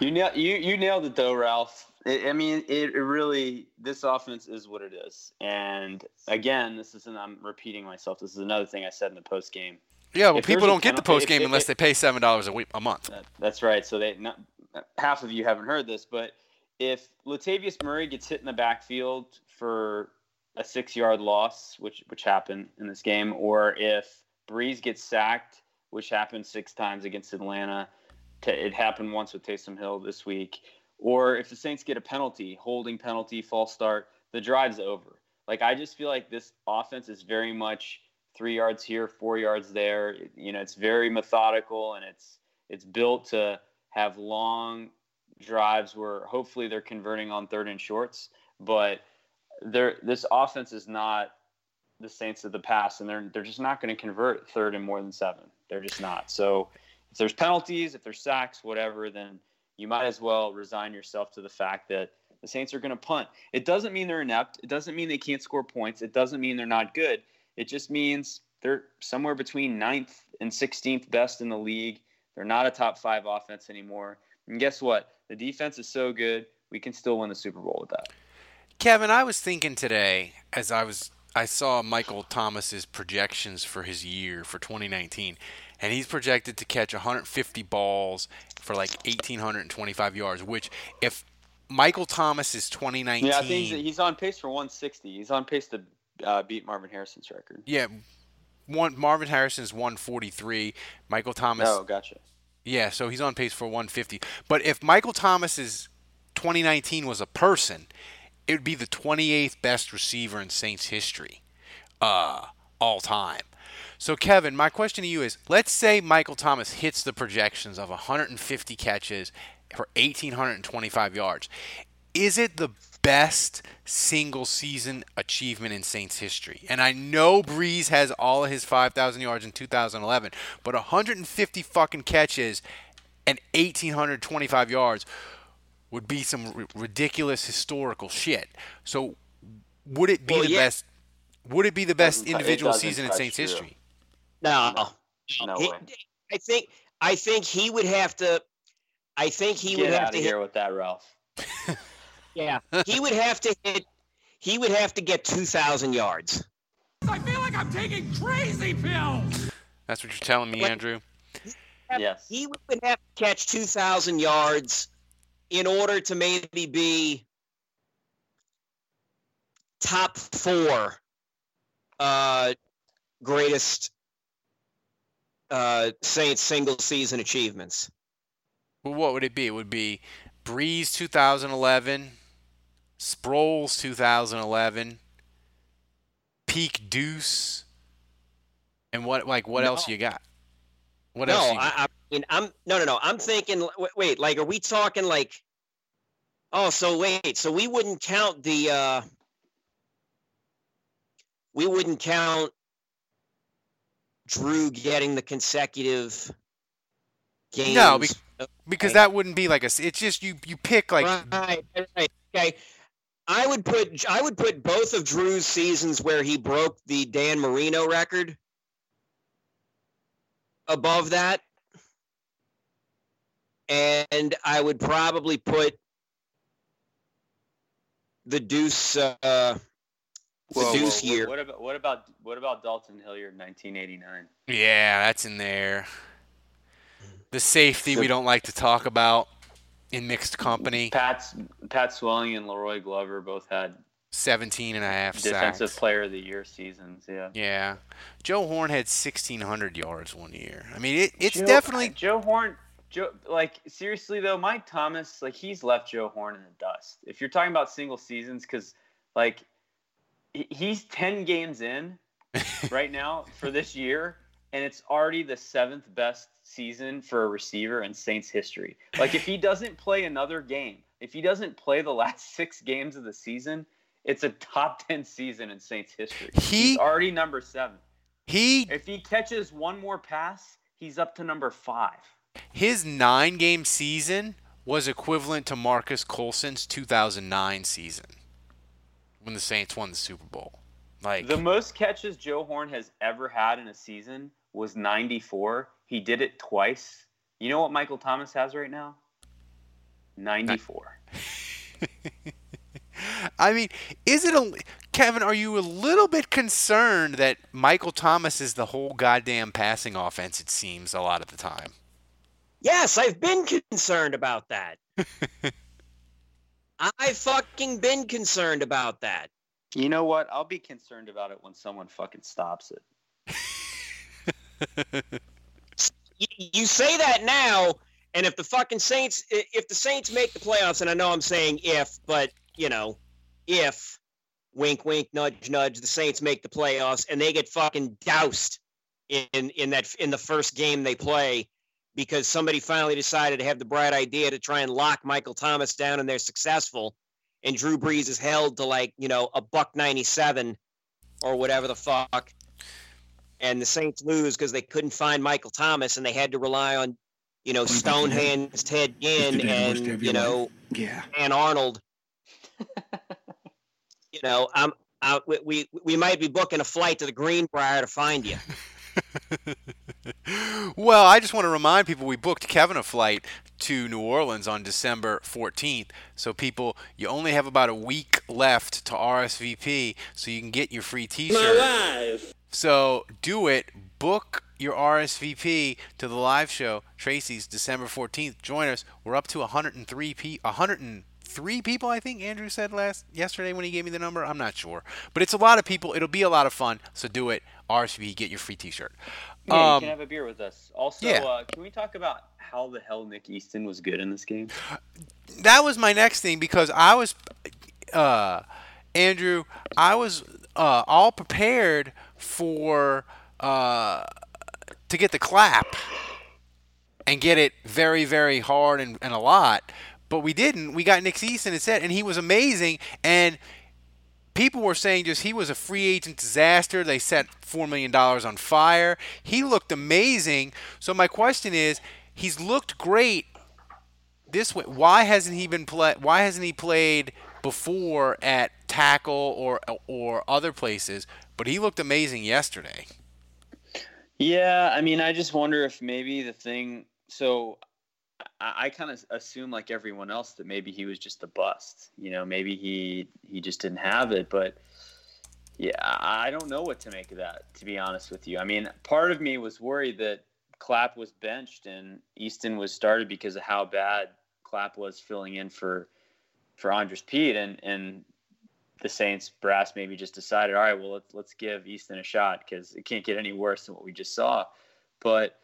You nailed, you, you nailed it, though, Ralph. It, I mean, it, it really – this offense is what it is. And, again, this isn't – I'm repeating myself. This is another thing I said in the postgame. Yeah, well, if people don't penalty, get the postgame unless it, they pay seven dollars a week a month. That, that's right. So they not, half of you haven't heard this, but if Latavius Murray gets hit in the backfield for a six-yard loss, which, which happened in this game, or if Breeze gets sacked, which happened six times against Atlanta – it happened once with Taysom Hill this week. Or if the Saints get a penalty, holding penalty, false start, the drive's over. Like, I just feel like this offense is very much three yards here, four yards there. You know, it's very methodical, and it's it's built to have long drives where hopefully they're converting on third and shorts. But this offense is not the Saints of the past, and they're they're just not going to convert third and more than seven. They're just not. So if there's penalties, if there's sacks, whatever, then you might as well resign yourself to the fact that the Saints are going to punt. It doesn't mean they're inept. It doesn't mean they can't score points. It doesn't mean they're not good. It just means they're somewhere between ninth and sixteenth best in the league. They're not a top five offense anymore. And guess what? The defense is so good, we can still win the Super Bowl with that. Kevin, I was thinking today as I was I saw Michael Thomas's projections for his year for twenty nineteen. And he's projected to catch one hundred fifty balls for like one thousand eight hundred twenty-five yards, which if Michael Thomas is twenty nineteen... Yeah, I think he's on pace for one sixty. He's on pace to uh, beat Marvin Harrison's record. Yeah, one Marvin Harrison's one forty-three. Michael Thomas... Oh, gotcha. Yeah, so he's on pace for one fifty. But if Michael Thomas's twenty nineteen was a person, it would be the twenty-eighth best receiver in Saints history uh, all time. So, Kevin, my question to you is, let's say Michael Thomas hits the projections of one hundred fifty catches for one thousand eight hundred twenty-five yards. Is it the best single-season achievement in Saints history? And I know Breeze has all of his five thousand yards in two thousand eleven, but one hundred fifty fucking catches and one thousand eight hundred twenty-five yards would be some r- ridiculous historical shit. So, would it be well, the yeah. best... Would it be the best individual season in Saints history? No, no, no he, way. I think I think he would have to. I think he Get would have to hit with that, Ralph. Yeah, he would have to hit. He would have to get two thousand yards. I feel like I'm taking crazy pills. That's what you're telling me, Andrew. Have, yes, he would have to catch two thousand yards in order to maybe be top four. Uh, greatest uh, Saints single season achievements. Well, what would it be? It would be Breeze two thousand eleven, Sproles two thousand eleven, Peak Deuce, and what? Like what no. else you got? What no, else? No, I, I mean, I'm no, no, no. I'm thinking. Wait, like, are we talking like? Oh, so wait, so we wouldn't count the. Uh, We wouldn't count Drew getting the consecutive games. No, be- because that wouldn't be like a. It's just you. You pick like. Right, right. Okay. I would put. I would put both of Drew's seasons where he broke the Dan Marino record above that, and I would probably put the Deuce. Uh, Whoa, whoa, whoa. What about what about what about Dalton Hilliard in nineteen eighty-nine? Yeah, that's in there. The safety so, we don't like to talk about in mixed company. Pat's Pat Swelling and Leroy Glover both had seventeen and a half defensive sacks. Player of the year seasons. Yeah. Yeah. Joe Horn had sixteen hundred yards one year. I mean, it, it's Joe, definitely Joe Horn. Joe, like, seriously though, Mike Thomas, like, he's left Joe Horn in the dust. If you're talking about single seasons, because like. He's ten games in right now for this year, and it's already the seventh best season for a receiver in Saints history. Like, if he doesn't play another game, if he doesn't play the last six games of the season, it's a top ten season in Saints history. He, he's already number seven. He, if he catches one more pass, he's up to number five. His nine-game season was equivalent to Marcus Colson's two thousand nine season, when the Saints won the Super Bowl. Like, the most catches Joe Horn has ever had in a season was ninety-four. He did it twice. You know what Michael Thomas has right now? ninety-four. I mean, is it a Kevin, are you a little bit concerned that Michael Thomas is the whole goddamn passing offense, it seems, a lot of the time? Yes, I've been concerned about that. I've fucking been concerned about that. You know what? I'll be concerned about it when someone fucking stops it. You say that now, and if the fucking Saints, if the Saints make the playoffs, and I know I'm saying if, but, you know, if, wink, wink, nudge, nudge, the Saints make the playoffs, and they get fucking doused in in that in the first game they play because somebody finally decided to have the bright idea to try and lock Michael Thomas down, and they're successful, and Drew Brees is held to, like, you know, a buck ninety-seven or whatever the fuck, and the Saints lose because they couldn't find Michael Thomas, and they had to rely on, you know, Stonehand's Ted Ginn and, you know, yeah. and Arnold. You know, I'm, I, we we might be booking a flight to the Greenbrier to find you. Well, I just want to remind people we booked Kevin a flight to New Orleans on December fourteenth. So, people, you only have about a week left to R S V P so you can get your free T-shirt. My life. So, do it. Book your R S V P to the live show, Tracy's, December fourteenth. Join us. We're up to one hundred three people, I think Andrew said last yesterday when he gave me the number. I'm not sure. But it's a lot of people. It'll be a lot of fun. So, do it. R S V P, get your free T-shirt. Yeah, you can have a beer with us. Also, yeah. uh, can we talk about how the hell Nick Easton was good in this game? That was my next thing because I was, uh, Andrew, I was uh, all prepared for uh, to get the clap and get it very, very hard and, and a lot, but we didn't. We got Nick Easton instead, and he was amazing, and people were saying just he was a free agent disaster. They set four million dollars on fire. He looked amazing. So my question is, he's looked great this way. Why hasn't he been play? Why hasn't he played before at tackle or or other places? But he looked amazing yesterday. Yeah, I mean, I just wonder if maybe the thing. So I, I kind of assume, like everyone else, that maybe he was just a bust. You know, maybe he he just didn't have it. But yeah, I don't know what to make of that, to be honest with you. I mean, part of me was worried that Clapp was benched and Easton was started because of how bad Clapp was filling in for for Andres Pete, and and the Saints brass maybe just decided, all right, well, let's let's give Easton a shot because it can't get any worse than what we just saw. But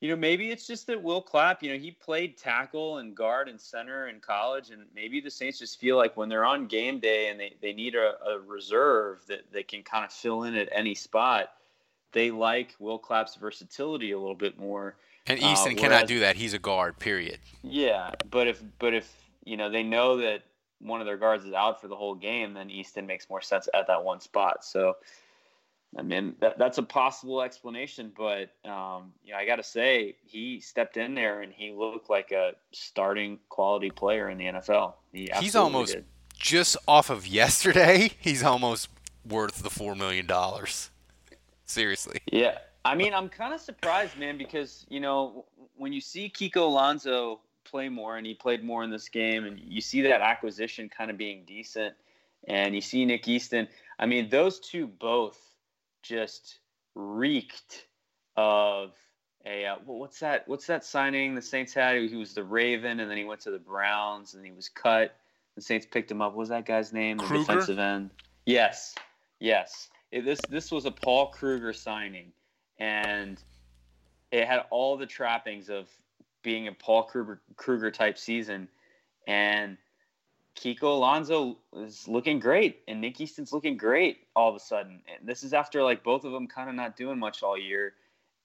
you know, maybe it's just that Will Clapp, you know, he played tackle and guard and center in college, and maybe the Saints just feel like when they're on game day and they, they need a, a reserve that they can kind of fill in at any spot, they like Will Clapp's versatility a little bit more. And Easton uh, whereas, cannot do that. He's a guard, period. Yeah, but if, but if you know, they know that one of their guards is out for the whole game, then Easton makes more sense at that one spot. So, I mean, that, that's a possible explanation, but um, you know, I got to say, he stepped in there and he looked like a starting quality player in the N F L. He absolutely he's almost did. Just off of yesterday. He's almost worth the four million dollars. Seriously. Yeah, I mean, I'm kind of surprised, man, because you know when you see Kiko Alonso play more, and he played more in this game, and you see that acquisition kind of being decent, and you see Nick Easton. I mean, those two both just reeked of a uh, well, what's that? What's that signing the Saints had? He was the Raven, and then he went to the Browns, and he was cut. The Saints picked him up. What was that guy's name? Kruger? The defensive end. Yes, yes. It, this this was a Paul Kruger signing, and it had all the trappings of being a Paul Kruger Kruger type season, and Kiko Alonso is looking great, and Nick Easton's looking great all of a sudden. And this is after, like, both of them kind of not doing much all year.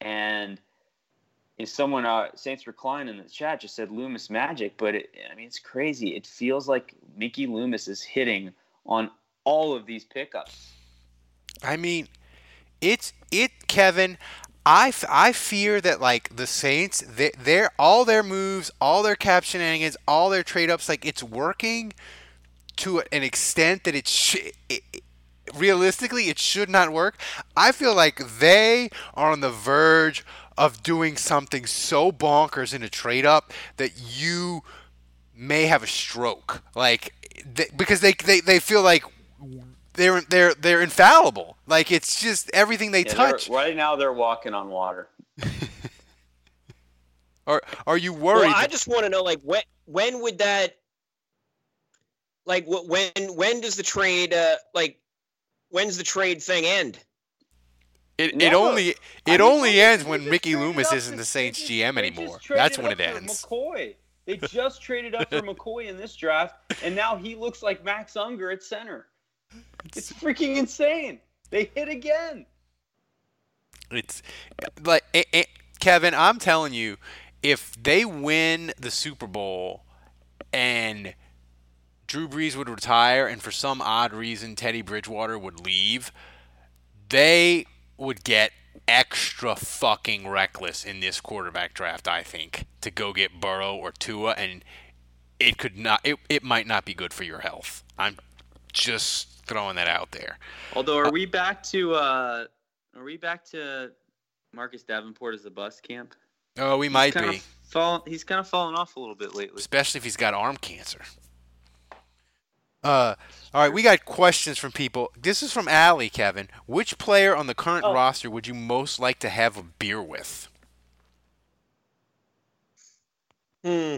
And is someone, uh, Saints Recline in the chat just said Loomis magic, but, it, I mean, it's crazy. It feels like Mickey Loomis is hitting on all of these pickups. I mean, it's it, Kevin. I, I fear that, like, the Saints, they, they're, all their moves, all their cap shenanigans, all their trade-ups, like, it's working to an extent that it, sh- it realistically, it should not work. I feel like they are on the verge of doing something so bonkers in a trade-up that you may have a stroke, like they, because they, they they feel like they're they're they're infallible. Like it's just everything they yeah, touch. Right now, they're walking on water. Are are you worried? Well, I just want to know, like, when when would that, like, when when does the trade, uh, like, when's the trade thing end? It no. it only it I mean, only ends when Mickey Loomis isn't the Saints just, G M anymore. That's when it ends. McCoy. They just traded up for McCoy in this draft, and now he looks like Max Unger at center. It's freaking insane. They hit again. It's like it, it, Kevin, I'm telling you, if they win the Super Bowl and Drew Brees would retire, and for some odd reason Teddy Bridgewater would leave, they would get extra fucking reckless in this quarterback draft, I think, to go get Burrow or Tua, and it could not. It, it might not be good for your health. I'm just throwing that out there. Although, are uh, we back to uh, are we back to Marcus Davenport as the bus camp? Oh, we he's might be. Fall, he's kind of fallen off a little bit lately, especially if he's got arm cancer. Uh, all right, we got questions from people. This is from Allie, Kevin. Which player on the current oh. roster would you most like to have a beer with? Hmm.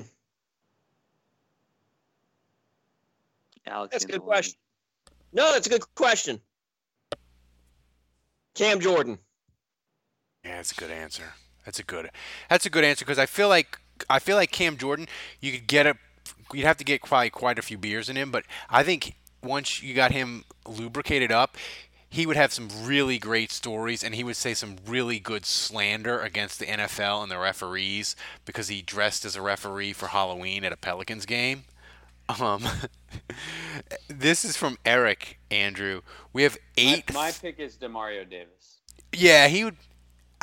Alex that's a good Jordan. question. No, that's a good question. Cam Jordan. Yeah, that's a good answer. That's a good. That's a good answer because I feel like I feel like Cam Jordan. You could get a. You'd have to get quite quite a few beers in him, but I think once you got him lubricated up, he would have some really great stories, and he would say some really good slander against the N F L and the referees because he dressed as a referee for Halloween at a Pelicans game. Um, this is from Eric, Andrew. We have eight. My, my pick is DeMario Davis. Yeah, he would.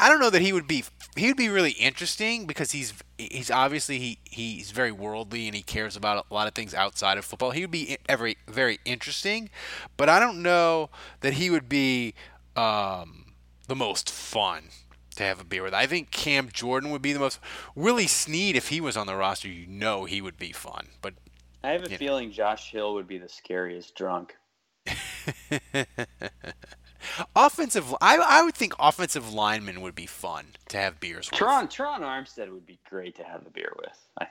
I don't know that he would be he would be really interesting because he's he's obviously he, he's very worldly and he cares about a lot of things outside of football. He would be very very interesting, but I don't know that he would be um, the most fun to have a beer with. I think Cam Jordan would be the most. Willie Snead, if he was on the roster, you know he would be fun. But I have a feeling know. Josh Hill would be the scariest drunk. Offensive, I I would think offensive linemen would be fun to have beers with. Tron Tron Armstead would be great to have a beer with, I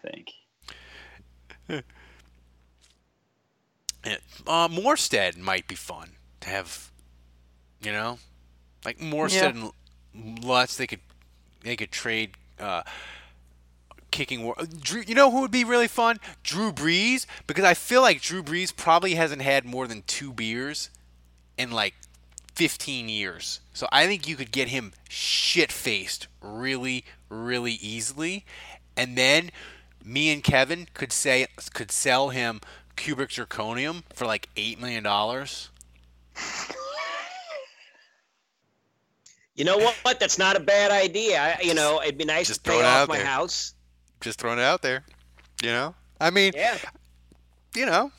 think. uh, Morstead might be fun to have, you know, like Morstead yeah. and Lutz. They could they could trade uh, kicking. War- Drew, you know who would be really fun? Drew Brees, because I feel like Drew Brees probably hasn't had more than two beers, in like. fifteen years. So I think you could get him shit-faced really, really easily. And then me and Kevin could say could sell him cubic zirconium for like eight million dollars. You know what? what? That's not a bad idea. I, you know, it'd be nice Just to pay off my there. house. Just throwing it out there. You know? I mean, yeah. you know.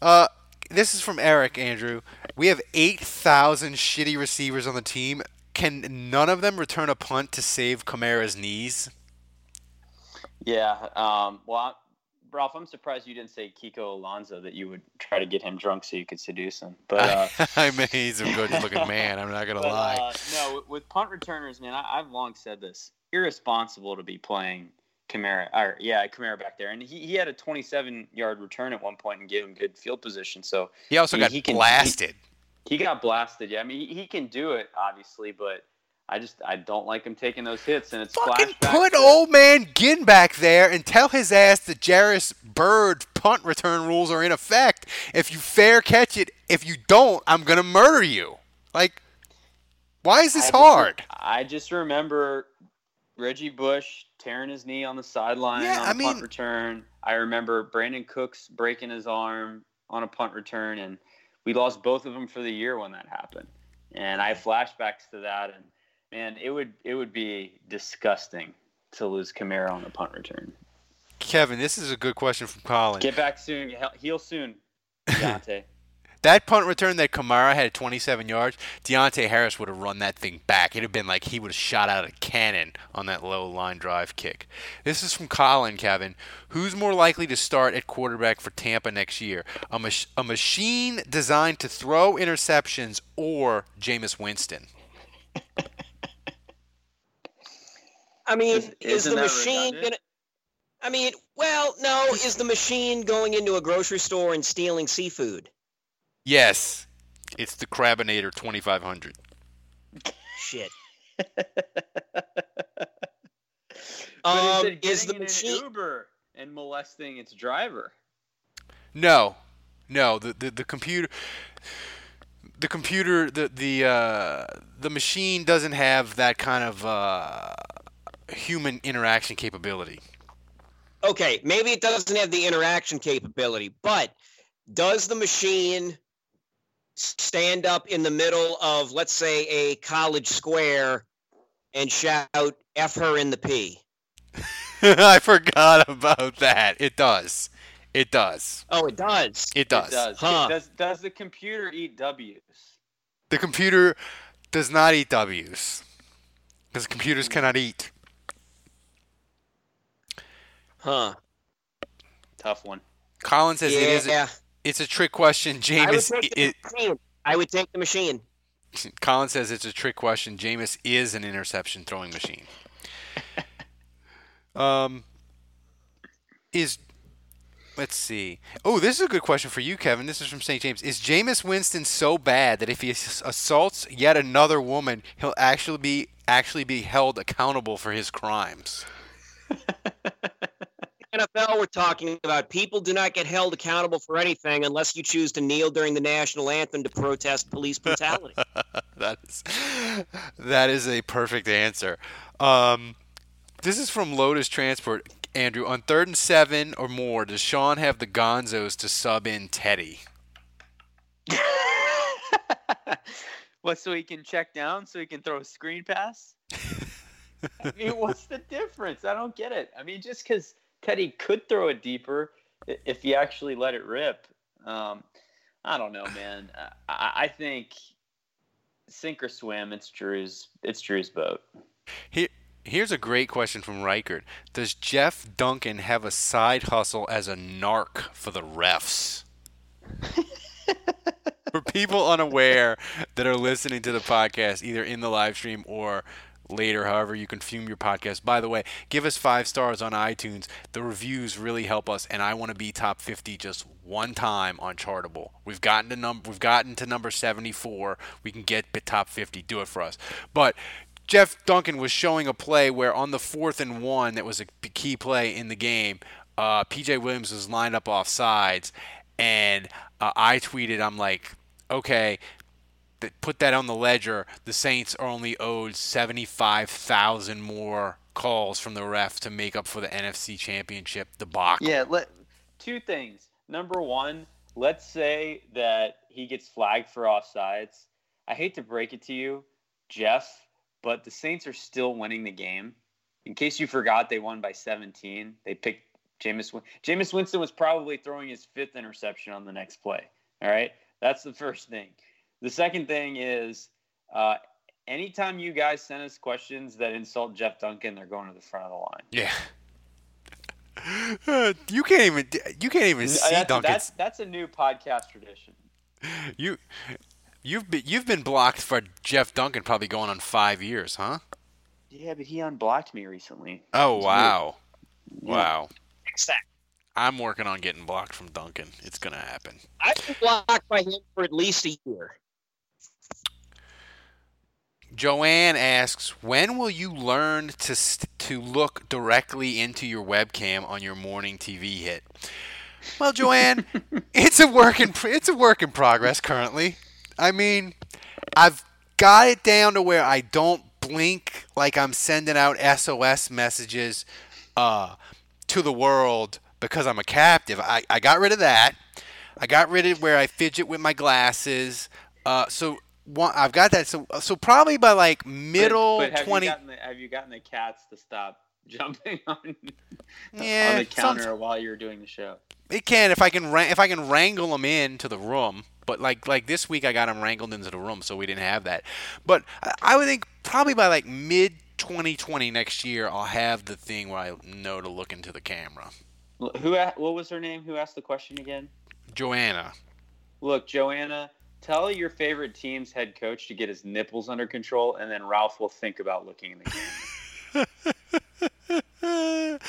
Uh, this is from Eric, Andrew. We have eight thousand shitty receivers on the team. Can none of them return a punt to save Kamara's knees? Yeah. Um, well, Ralph, I'm surprised you didn't say Kiko Alonso, that you would try to get him drunk so you could seduce him. But uh, I mean, he's a good-looking man. I'm not going to lie. Uh, no, with punt returners, man, I, I've long said this. Irresponsible to be playing Kamara. Or, yeah, Kamara back there. And he, he had a twenty-seven-yard return at one point and gave him good field position. So He also he, got he can, blasted. He, he got blasted, yeah. I mean, he, he can do it, obviously, but I just I don't like him taking those hits. And it's Fucking put old man Ginn back there and tell his ass the Jarris Byrd punt return rules are in effect. If you fair catch it, if you don't, I'm going to murder you. Like, why is this I hard? Just, I just remember Reggie Bush tearing his knee on the sideline yeah, on a I mean, punt return. I remember Brandon Cooks breaking his arm on a punt return, and we lost both of them for the year when that happened. And I have flashbacks to that, and man, it would it would be disgusting to lose Kamara on a punt return. Kevin, this is a good question from Colin. Get back soon. Heal soon, Dante. That punt return that Kamara had at twenty-seven yards, Deontay Harris would have run that thing back. It'd have been like he would have shot out a cannon on that low line drive kick. This is from Colin, Kevin. Who's more likely to start at quarterback for Tampa next year? A, mach- a machine designed to throw interceptions or Jameis Winston? I mean, is, is the machine going to... I mean, well, no, is the machine going into a grocery store and stealing seafood? Yes. It's the Crabinator twenty-five hundred. Shit. um, is, is the machine an Uber and molesting its driver? No. No, the the, the computer the computer the the uh, the machine doesn't have that kind of uh, human interaction capability. Okay, maybe it doesn't have the interaction capability, but does the machine stand up in the middle of, let's say, a college square and shout, F her in the P? I forgot about that. It does. It does. Oh, it does. It does. It does. Huh. It does, does the computer eat W's? The computer does not eat W's because computers cannot eat. Huh. Tough one. Colin says yeah. it is a, it's a trick question. Jameis I would take the machine. Colin says it's a trick question. Jameis is an interception throwing machine. um is let's see. Oh, this is a good question for you, Kevin. This is from Saint James. Is Jameis Winston so bad that if he assaults yet another woman, he'll actually be actually be held accountable for his crimes? N F L we're talking about. People do not get held accountable for anything unless you choose to kneel during the national anthem to protest police brutality. That is that is a perfect answer. Um, this is from Lotus Transport. Andrew, on third and seven or more, does Sean have the gonzos to sub in Teddy? What, so he can check down, so he can throw a screen pass? I mean, what's the difference? I don't get it. I mean, just because Teddy could throw it deeper if he actually let it rip. Um, I don't know, man. I, I think sink or swim. It's Drew's. It's Drew's boat. Here, here's a great question from Reichard. Does Jeff Duncan have a side hustle as a narc for the refs? For people unaware that are listening to the podcast, either in the live stream or later, however you consume your podcast. By the way, give us five stars on iTunes. The reviews really help us, and I want to be top fifty just one time on Chartable. We've gotten to number we've gotten to number seventy-four. We can get top fifty. Do it for us. But Jeff Duncan was showing a play where on the fourth and one, that was a key play in the game. Uh, P J Williams was lined up off sides, and uh, I tweeted, I'm like, okay. That put that on the ledger, the Saints are only owed seventy-five thousand more calls from the ref to make up for the N F C Championship debacle. Yeah, let, two things. Number one, let's say that he gets flagged for offsides. I hate to break it to you, Jeff, but the Saints are still winning the game. In case you forgot, they won by seventeen. They picked Jameis. Jameis Winston was probably throwing his fifth interception on the next play. All right? That's the first thing. The second thing is, uh, anytime you guys send us questions that insult Jeff Duncan, they're going to the front of the line. Yeah. Uh, you can't even you can't even see that's, Duncan. That's that's a new podcast tradition. You you've been you've been blocked for Jeff Duncan probably going on five years, huh? Yeah, but he unblocked me recently. Oh wow, yeah. Wow. Exactly. I'm working on getting blocked from Duncan. It's going to happen. I've been blocked by him for at least a year. Joanne asks, when will you learn to st- to look directly into your webcam on your morning T V hit? Well, Joanne, it's a work in pr- it's a work in progress currently. I mean, I've got it down to where I don't blink like I'm sending out S O S messages uh, to the world. Because I'm a captive, I, I got rid of that. I got rid of where I fidget with my glasses. Uh, so one, I've got that. So so probably by like middle but, but have twenty. You gotten the, have you gotten the cats to stop jumping on, yeah, on the counter some... while you're doing the show? It can if I can if I can wrangle them into the room. But like like this week, I got them wrangled into the room, so we didn't have that. But I would think probably by like mid twenty twenty next year, I'll have the thing where I know to look into the camera. Who? What was her name? Who asked the question again? Joanna. Look, Joanna, tell your favorite team's head coach to get his nipples under control, and then Ralph will think about looking in the camera.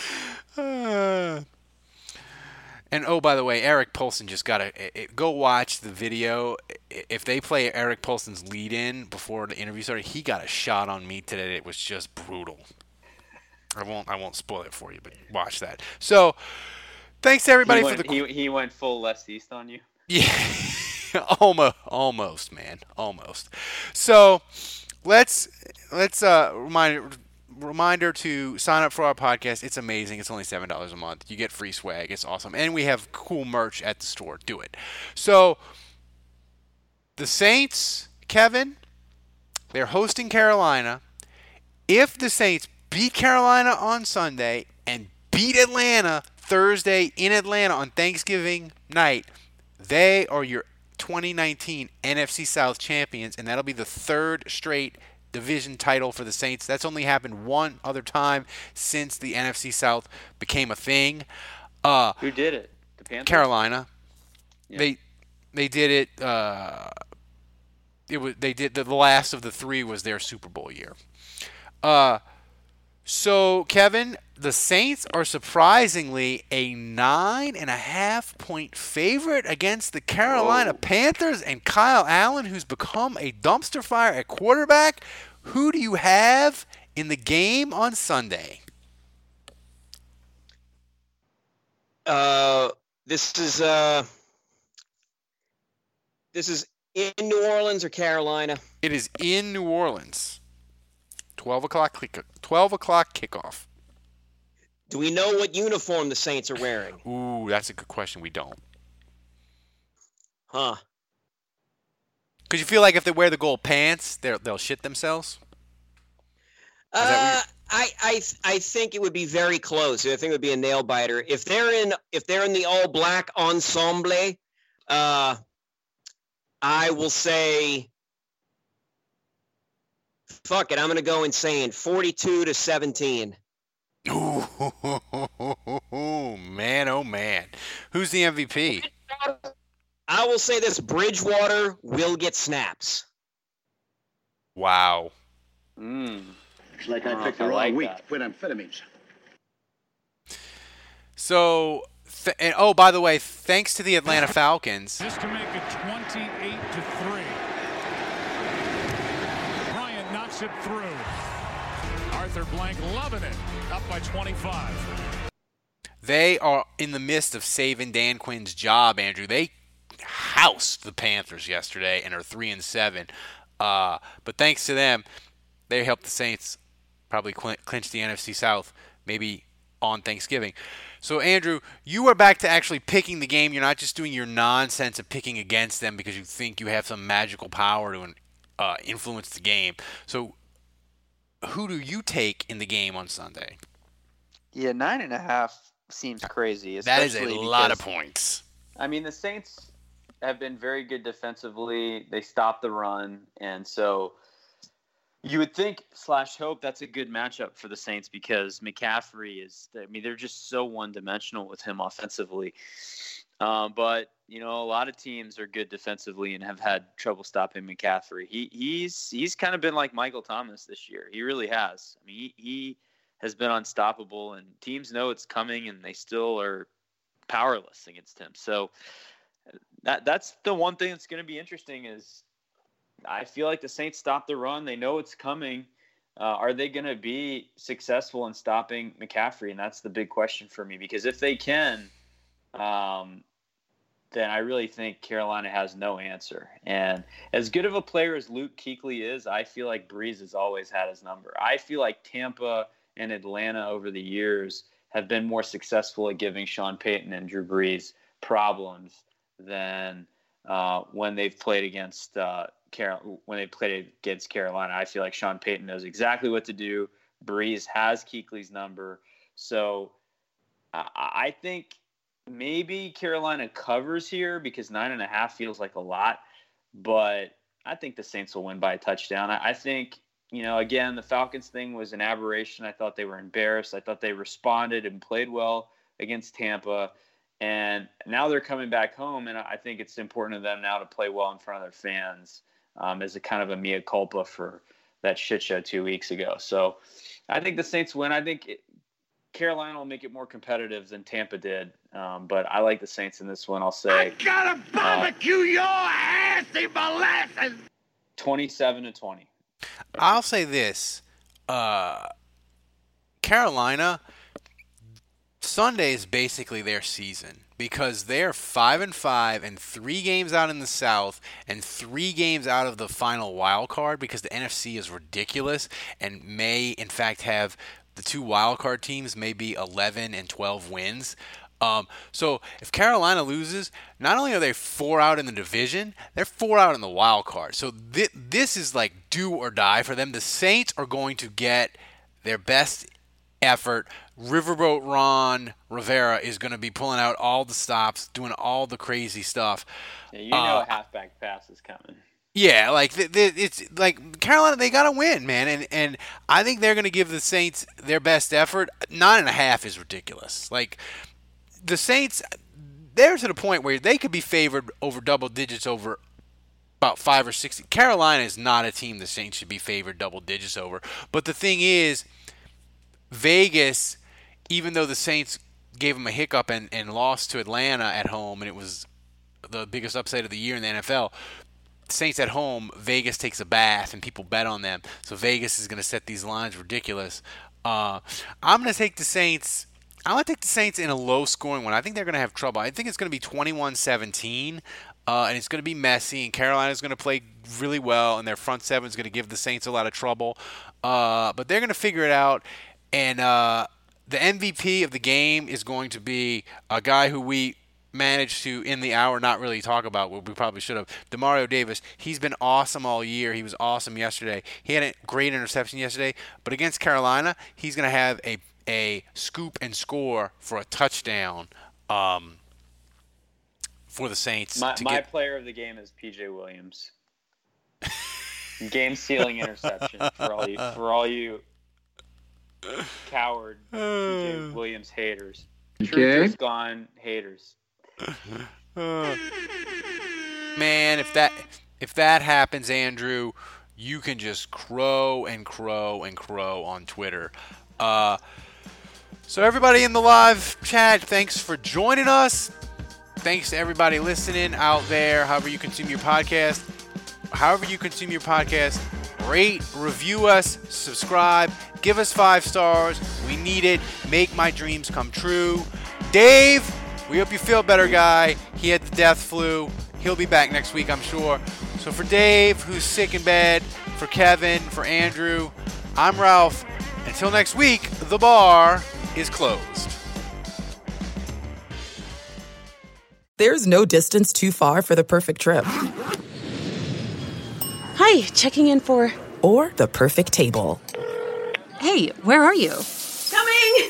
uh, and oh, by the way, Eric Polson just got to go watch the video. If they play Eric Polson's lead-in before the interview started, he got a shot on me today. It was just brutal. I won't. I won't spoil it for you, but watch that. So, thanks to everybody he went, for the. He, he went full Les East on you. Yeah, almost, almost, man, almost. So, let's let's uh, remind. Reminder to sign up for our podcast. It's amazing. It's only seven dollars a month. You get free swag. It's awesome. And we have cool merch at the store. Do it. So, the Saints, Kevin, they're hosting Carolina. If the Saints beat Carolina on Sunday and beat Atlanta Thursday in Atlanta on Thanksgiving night, they are your twenty nineteen N F C South champions, and that'll be the third straight division title for the Saints. That's only happened one other time since the N F C South became a thing. Uh, Who did it? The Panthers? Carolina. Yeah. They they did it. Uh, it was they did the last of the three was their Super Bowl year. Uh, so Kevin, the Saints are surprisingly a nine and a half point favorite against the Carolina Whoa. Panthers and Kyle Allen, who's become a dumpster fire at quarterback. Who do you have in the game on Sunday? Uh, this is uh, this is in New Orleans or Carolina? It is in New Orleans. Twelve o'clock kick. Twelve o'clock kickoff. Do we know what uniform the Saints are wearing? Ooh, that's a good question. We don't. Huh. Because you feel like if they wear the gold pants, they'll shit themselves? Uh, I, I I think it would be very close. I think it would be a nail-biter. If they're in if they're in the all-black ensemble, uh, I will say, fuck it, I'm going to go insane. forty-two to seventeen. Ooh, man, oh, man. Who's the M V P? I will say this. Bridgewater will get snaps. Wow. Mm. It's like I picked the wrong week to quit amphetamines. So, th- and, oh, by the way, thanks to the Atlanta Falcons. Just to make it twenty-eight to three. Bryant knocks it through. Arthur Blank loving it. Up by twenty-five. They are in the midst of saving Dan Quinn's job, Andrew. They housed the Panthers yesterday and are three and seven. Uh, but thanks to them, they helped the Saints probably cl- clinch the N F C South maybe on Thanksgiving. So, Andrew, you are back to actually picking the game. You're not just doing your nonsense of picking against them because you think you have some magical power to uh, influence the game. So, who do you take in the game on Sunday? Yeah, nine and a half seems crazy. That is a because, lot of points. I mean, the Saints have been very good defensively. They stop the run. And so you would think slash hope that's a good matchup for the Saints because McCaffrey is – I mean, they're just so one-dimensional with him offensively. Um, but, you know, a lot of teams are good defensively and have had trouble stopping McCaffrey. He he's he's kind of been like Michael Thomas this year. He really has. I mean, he, he has been unstoppable, and teams know it's coming, and they still are powerless against him. So that that's the one thing that's going to be interesting is I feel like the Saints stopped the run. They know it's coming. Uh, are they going to be successful in stopping McCaffrey? And that's the big question for me because if they can – Um, then I really think Carolina has no answer. And as good of a player as Luke Kuechly is, I feel like Brees has always had his number. I feel like Tampa and Atlanta over the years have been more successful at giving Sean Payton and Drew Brees problems than uh, when they've played against uh, Carol- when they played against Carolina. I feel like Sean Payton knows exactly what to do. Brees has Kuechly's number, so I, I think. maybe Carolina covers here because nine and a half feels like a lot, but I think the Saints will win by a touchdown. I, I think, you know, again, the Falcons thing was an aberration. I thought they were embarrassed. I thought they responded and played well against Tampa. And now they're coming back home, and I think it's important to them now to play well in front of their fans um, as a kind of a mea culpa for that shit show two weeks ago. So I think the Saints win. I think it, Carolina will make it more competitive than Tampa did, um, but I like the Saints in this one. I'll say I gotta barbecue uh, your ass in molasses. Twenty-seven to twenty. I'll say this: uh, Carolina. Sunday is basically their season because they're five and five and three games out in the South and three games out of the final wild card because the N F C is ridiculous and may in fact have the two wild card teams may be eleven and twelve wins. Um, so if Carolina loses, not only are they four out in the division, they're four out in the wild card. So th- this is like do or die for them. The Saints are going to get their best effort. Riverboat Ron Rivera is going to be pulling out all the stops, doing all the crazy stuff. Yeah, you know uh, a halfback pass is coming. Yeah, like th- th- it's like Carolina, they got to win, man, and and I think they're going to give the Saints their best effort. Nine and a half is ridiculous. Like the Saints, they're to the point where they could be favored over double digits over about five or six. Carolina is not a team the Saints should be favored double digits over. But the thing is, Vegas, even though the Saints gave them a hiccup and, and lost to Atlanta at home, and it was the biggest upset of the year in the N F L, Saints at home, Vegas takes a bath, and people bet on them. So Vegas is going to set these lines ridiculous. Uh, I'm going to take the Saints. I'm going to take the Saints in a low-scoring one. I think they're going to have trouble. I think it's going to be twenty-one seventeen, uh, and it's going to be messy, and Carolina's going to play really well, and their front seven is going to give the Saints a lot of trouble. Uh, but they're going to figure it out. And uh, the M V P of the game is going to be a guy who we managed to, in the hour, not really talk about, what we probably should have, DeMario Davis. He's been awesome all year. He was awesome yesterday. He had a great interception yesterday. But against Carolina, he's going to have a, a scoop and score for a touchdown um, for the Saints. My, my get... player of the game is P J Williams. Game-sealing interception for all you for all you... coward P J Williams haters. Truth is gone haters. Uh, man, if that if that happens, Andrew, you can just crow and crow and crow on Twitter. Uh, so everybody in the live chat, thanks for joining us. Thanks to everybody listening out there, however you consume your podcast. However you consume your podcast, rate, review us, subscribe, give us five stars. We need it. Make my dreams come true. Dave, we hope you feel better, guy. He had the death flu. He'll be back next week, I'm sure. So for Dave, who's sick in bed, for Kevin, for Andrew, I'm Ralph. Until next week, the bar is closed. There's no distance too far for the perfect trip. Hi, checking in for... Or the perfect table. Hey, where are you? Coming!